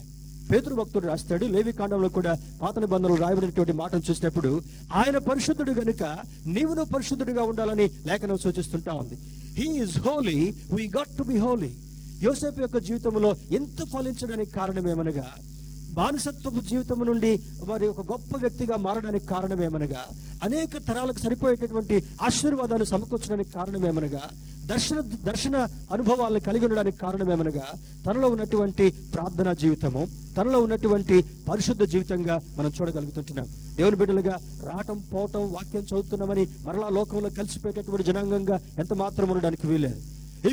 పేతురు భక్తుడు రాస్తాడు, లేవి కాండంలో కూడా పాత నిబంధనలు రాయబడినటువంటి మాటను చూసినప్పుడు ఆయన పరిశుద్ధుడు గనుక నీవును పరిశుద్ధుడిగా ఉండాలని లేఖనం సూచిస్తుంటా ఉంది. He is holy, we got to be holy. యోసేపు యొక్క జీవితంలో ఎంత ఫలించడానికి కారణమేమనగా బానిసత్వపు జీవితం నుండి వారి ఒక గొప్ప వ్యక్తిగా మారడానికి కారణమేమనగా అనేక తరాలకు సరిపోయేటటువంటి ఆశీర్వాదాలు సమకూర్చడానికి కారణమేమనగా దర్శన అనుభవాలను కలిగి ఉండడానికి కారణమేమనగా తనలో ఉన్నటువంటి ప్రార్థనా జీవితము, తనలో ఉన్నటువంటి పరిశుద్ధ జీవితంగా మనం చూడగలుగుతుంటున్నాం. దేవుని బిడ్డలుగా రావటం పోవటం వాక్యం చదువుతున్నామని మరలా లోకంలో కలిసిపోయేటటువంటి జనాంగంగా ఎంత మాత్రం ఉండడానికి వీలేదు.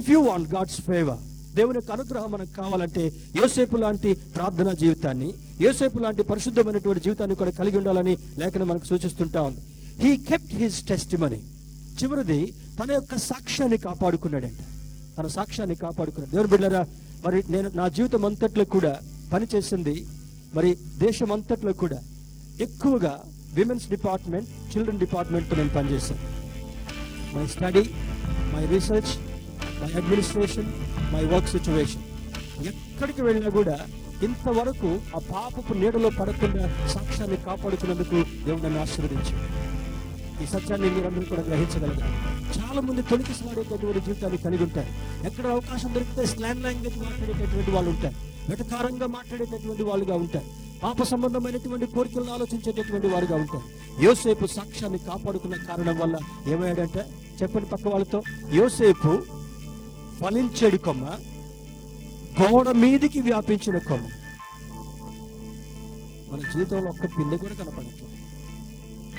If you want God's favour, దేవుని యొక్క అనుగ్రహం మనకు కావాలంటే యోసేపు లాంటి ప్రార్థనా జీవితాన్ని, యోసేపు లాంటి పరిశుద్ధమైనటువంటి జీవితాన్ని కూడా కలిగి ఉండాలని లేఖనం మనకు సూచిస్తుంటా ఉంది. He kept his testimony. చివరిది తన యొక్క సాక్ష్యాన్ని కాపాడుకున్నాడంట. తన సాక్ష్యాన్ని కాపాడుకున్నాడు. దేవుని బిడ్డలారా, మరి నేను నా జీవితం అంతట్లో కూడా పనిచేసింది, మరి దేశం అంతట్లో కూడా ఎక్కువగా విమెన్స్ డిపార్ట్మెంట్, చిల్డ్రన్ డిపార్ట్మెంట్తో నేను పనిచేశాను. My study, my research, my administration, my work situation, ఎక్కడికి వెళ్ళినా కూడా ఇంతవరకు ఆ పాపపు నీడలో పడకుండా సాక్ష్యాన్ని కాపాడుకున్నందుకు దేవుడు నన్ను ఆశీర్వదించాడు. ఈ సత్యాన్ని మీరందరూ కూడా గ్రహించగలగాలి. చాలా మంది తొలికిసలాడేటటువంటి జీవితాన్ని కలిగి ఉంటారు. ఎక్కడ అవకాశం దొరికితే స్లాంగ్ లాంగ్వేజ్ మాట్లాడేటటువంటి వాళ్ళు ఉంటారు, వెటకారంగా మాట్లాడేటటువంటి వాళ్ళుగా ఉంటారు, పాప సంబంధమైనటువంటి కోరికలను ఆలోచించేటటువంటి వారుగా ఉంటారు. యోసేపు సాక్ష్యాన్ని కాపాడుకున్న కారణం వల్ల ఏమయ్యాడంట? చెప్పని పక్క వాళ్ళతో, యోసేపు ఫలించడు కొమ్మ, గోడ మీదికి వ్యాపించిన కొమ్మ. మన జీవితంలో ఒక్క పిండి కూడా కనపడట్లేదు,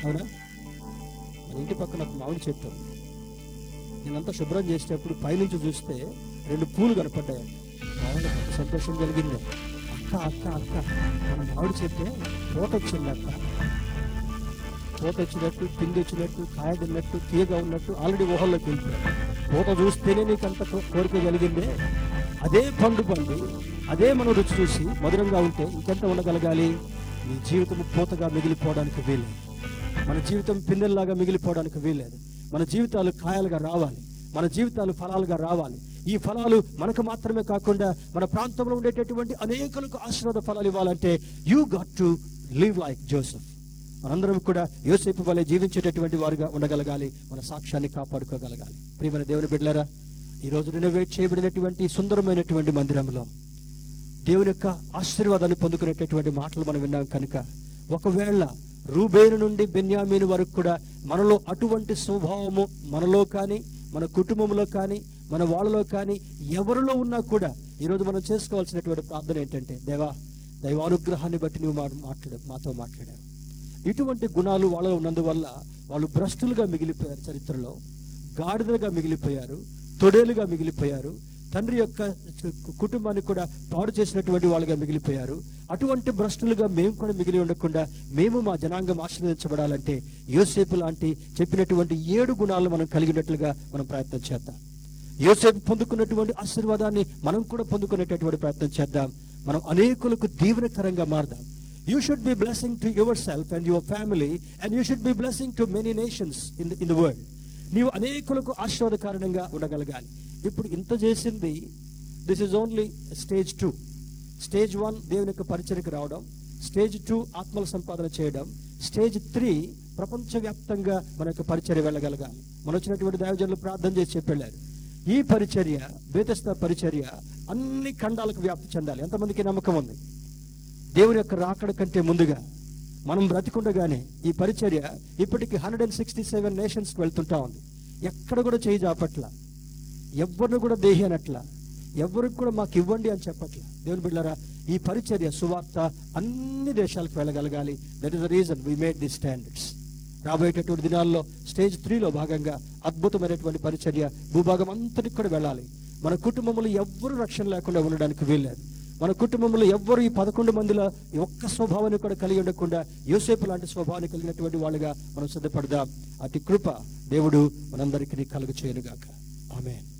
అవునా? మన ఇంటి పక్కన ఒక మామిడి చెట్టు, నేనంతా శుభ్రం చేసేటప్పుడు పైనుంచి చూస్తే రెండు పూలు కనపడ్డాయండి. మామిడి సంతోషం కలిగింది. అక్క అక్క అక్క మన మామిడి చెట్టే పూట వచ్చింది అక్క, పూట వచ్చినట్టు, పిండి వచ్చినట్టు, కాయ తిన్నట్టు, తీయగా ఉన్నట్టు ఆల్రెడీ ఊహల్లోకి వెళ్ళిపోయాడు. పూట చూస్తేనే నీకు అంత కోరిక కలిగిందే. అదే పండు అదే మనం రుచి చూసి మధురంగా ఉంటే ఇంకెంత ఉండగలగాలి? నీ జీవితం పూతగా మిగిలిపోవడానికి వీల్లేదు, మన జీవితం పిందెల్లాగా మిగిలిపోవడానికి వీల్లేదు. మన జీవితాలు కాయలుగా రావాలి, మన జీవితాలు ఫలాలుగా రావాలి. ఈ ఫలాలు మనకు మాత్రమే కాకుండా మన ప్రాంతంలో ఉండేటటువంటి అనేకులకు ఆశీర్వాద ఫలాలు ఇవ్వాలంటే you got to live like Joseph. మనందరం కూడా యోసేపు వలె జీవించేటటువంటి వారుగా ఉండగలగాలి, మన సాక్ష్యాన్ని కాపాడుకోగలగాలి. ప్రియమైన దేవుని బిడ్డలారా, ఈరోజు రెనోవేట్ చేయబడినటువంటి సుందరమైనటువంటి మందిరంలో దేవుని యొక్క ఆశీర్వాదాన్ని పొందుకునేటటువంటి మాటలు మనం విన్నాం. కనుక ఒకవేళ రూబేను నుండి బెన్యామీను వరకు కూడా మనలో అటువంటి స్వభావము మనలో కానీ, మన కుటుంబంలో కానీ, మన వాళ్ళలో కానీ ఎవరిలో ఉన్నా కూడా ఈరోజు మనం చేసుకోవాల్సినటువంటి ప్రార్థన ఏంటంటే, దేవా, దైవానుగ్రహాన్ని బట్టి నువ్వు మాతో మాట్లాడావు. ఇటువంటి గుణాలు వాళ్ళలో ఉన్నందువల్ల వాళ్ళు భ్రష్టులుగా మిగిలిపోయారు, చరిత్రలో గాడిదలుగా మిగిలిపోయారు, తొడేలుగా మిగిలిపోయారు, తండ్రి యొక్క కుటుంబాన్ని కూడా పాడు చేసినటువంటి వాళ్ళుగా మిగిలిపోయారు. అటువంటి భ్రష్టులుగా మేము కూడా మిగిలి ఉండకుండా మేము మా జనాంగం ఆశీర్వదించబడాలంటే యోసేపు లాంటి చెప్పినటువంటి 7 గుణాలను మనం కలిగినట్లుగా మనం ప్రయత్నం చేద్దాం. యోసేపు పొందుకున్నటువంటి ఆశీర్వాదాన్ని మనం కూడా పొందుకునేటటువంటి ప్రయత్నం చేద్దాం. మనం అనేకులకు దీవెనకరంగా మారదాం. You should be blessing to yourself and your family, and you should be blessing to many nations in the world. నీవు అనేకులకు ఆశీర్వాదకారణంగా ఉండగలగాలి. ఇప్పుడు ఇంత చేసింది, this is only stage 2. Stage 1 దేవుని యొక్క పరిచర్యకు రావడం, స్టేజ్ 2 ఆత్మల సంపాదన చేయడం, స్టేజ్ 3 ప్రపంచవ్యాప్తంగా మన యొక్క పరిచర్య వెళ్ళగలగాలి. మన వచ్చినటువంటి దైవజనులు ప్రార్థన చేసి చెప్పారు, ఈ పరిచర్య బేతెస్దా పరిచర్య అన్ని ఖండాలకు వ్యాప్తి చెందాలి. ఎంతమందికి నమ్మకం ఉంది? దేవుని యొక్క రాకడ కంటే ముందుగా మనం బ్రతికుండగానే ఈ పరిచర్య ఇప్పటికి 167 నేషన్స్కి వెళ్తుంటా ఉంది. ఎక్కడ కూడా చేయి జాపట్ల, ఎవరిని కూడా దేహి అనట్లా, ఎవరికి కూడా మాకు ఇవ్వండి అని చెప్పట్లా. దేవుని బిడ్డలారా, ఈ పరిచర్య సువార్త అన్ని దేశాలకు వెళ్ళగలగాలి. That is the reason we made the standards. రాబోయేటటువంటి దినాల్లో స్టేజ్ 3లో భాగంగా అద్భుతమైనటువంటి పరిచర్య భూభాగం అంతటికి కూడా వెళ్ళాలి. మన కుటుంబంలో ఎవ్వరూ రక్షణ లేకుండా ఉండడానికి వీల్లేదు. మన కుటుంబంలో ఎవ్వరు ఈ 11 మందిలో ఒక్క స్వభావాన్ని కూడా కలిగి ఉండకుండా యోసేపు లాంటి స్వభావాన్ని కలిగినటువంటి వాళ్ళుగా మనం సిద్ధపడదాం. అతి కృప దేవుడు మనందరికీ కలుగు చేయనుగాక. ఆమేన్.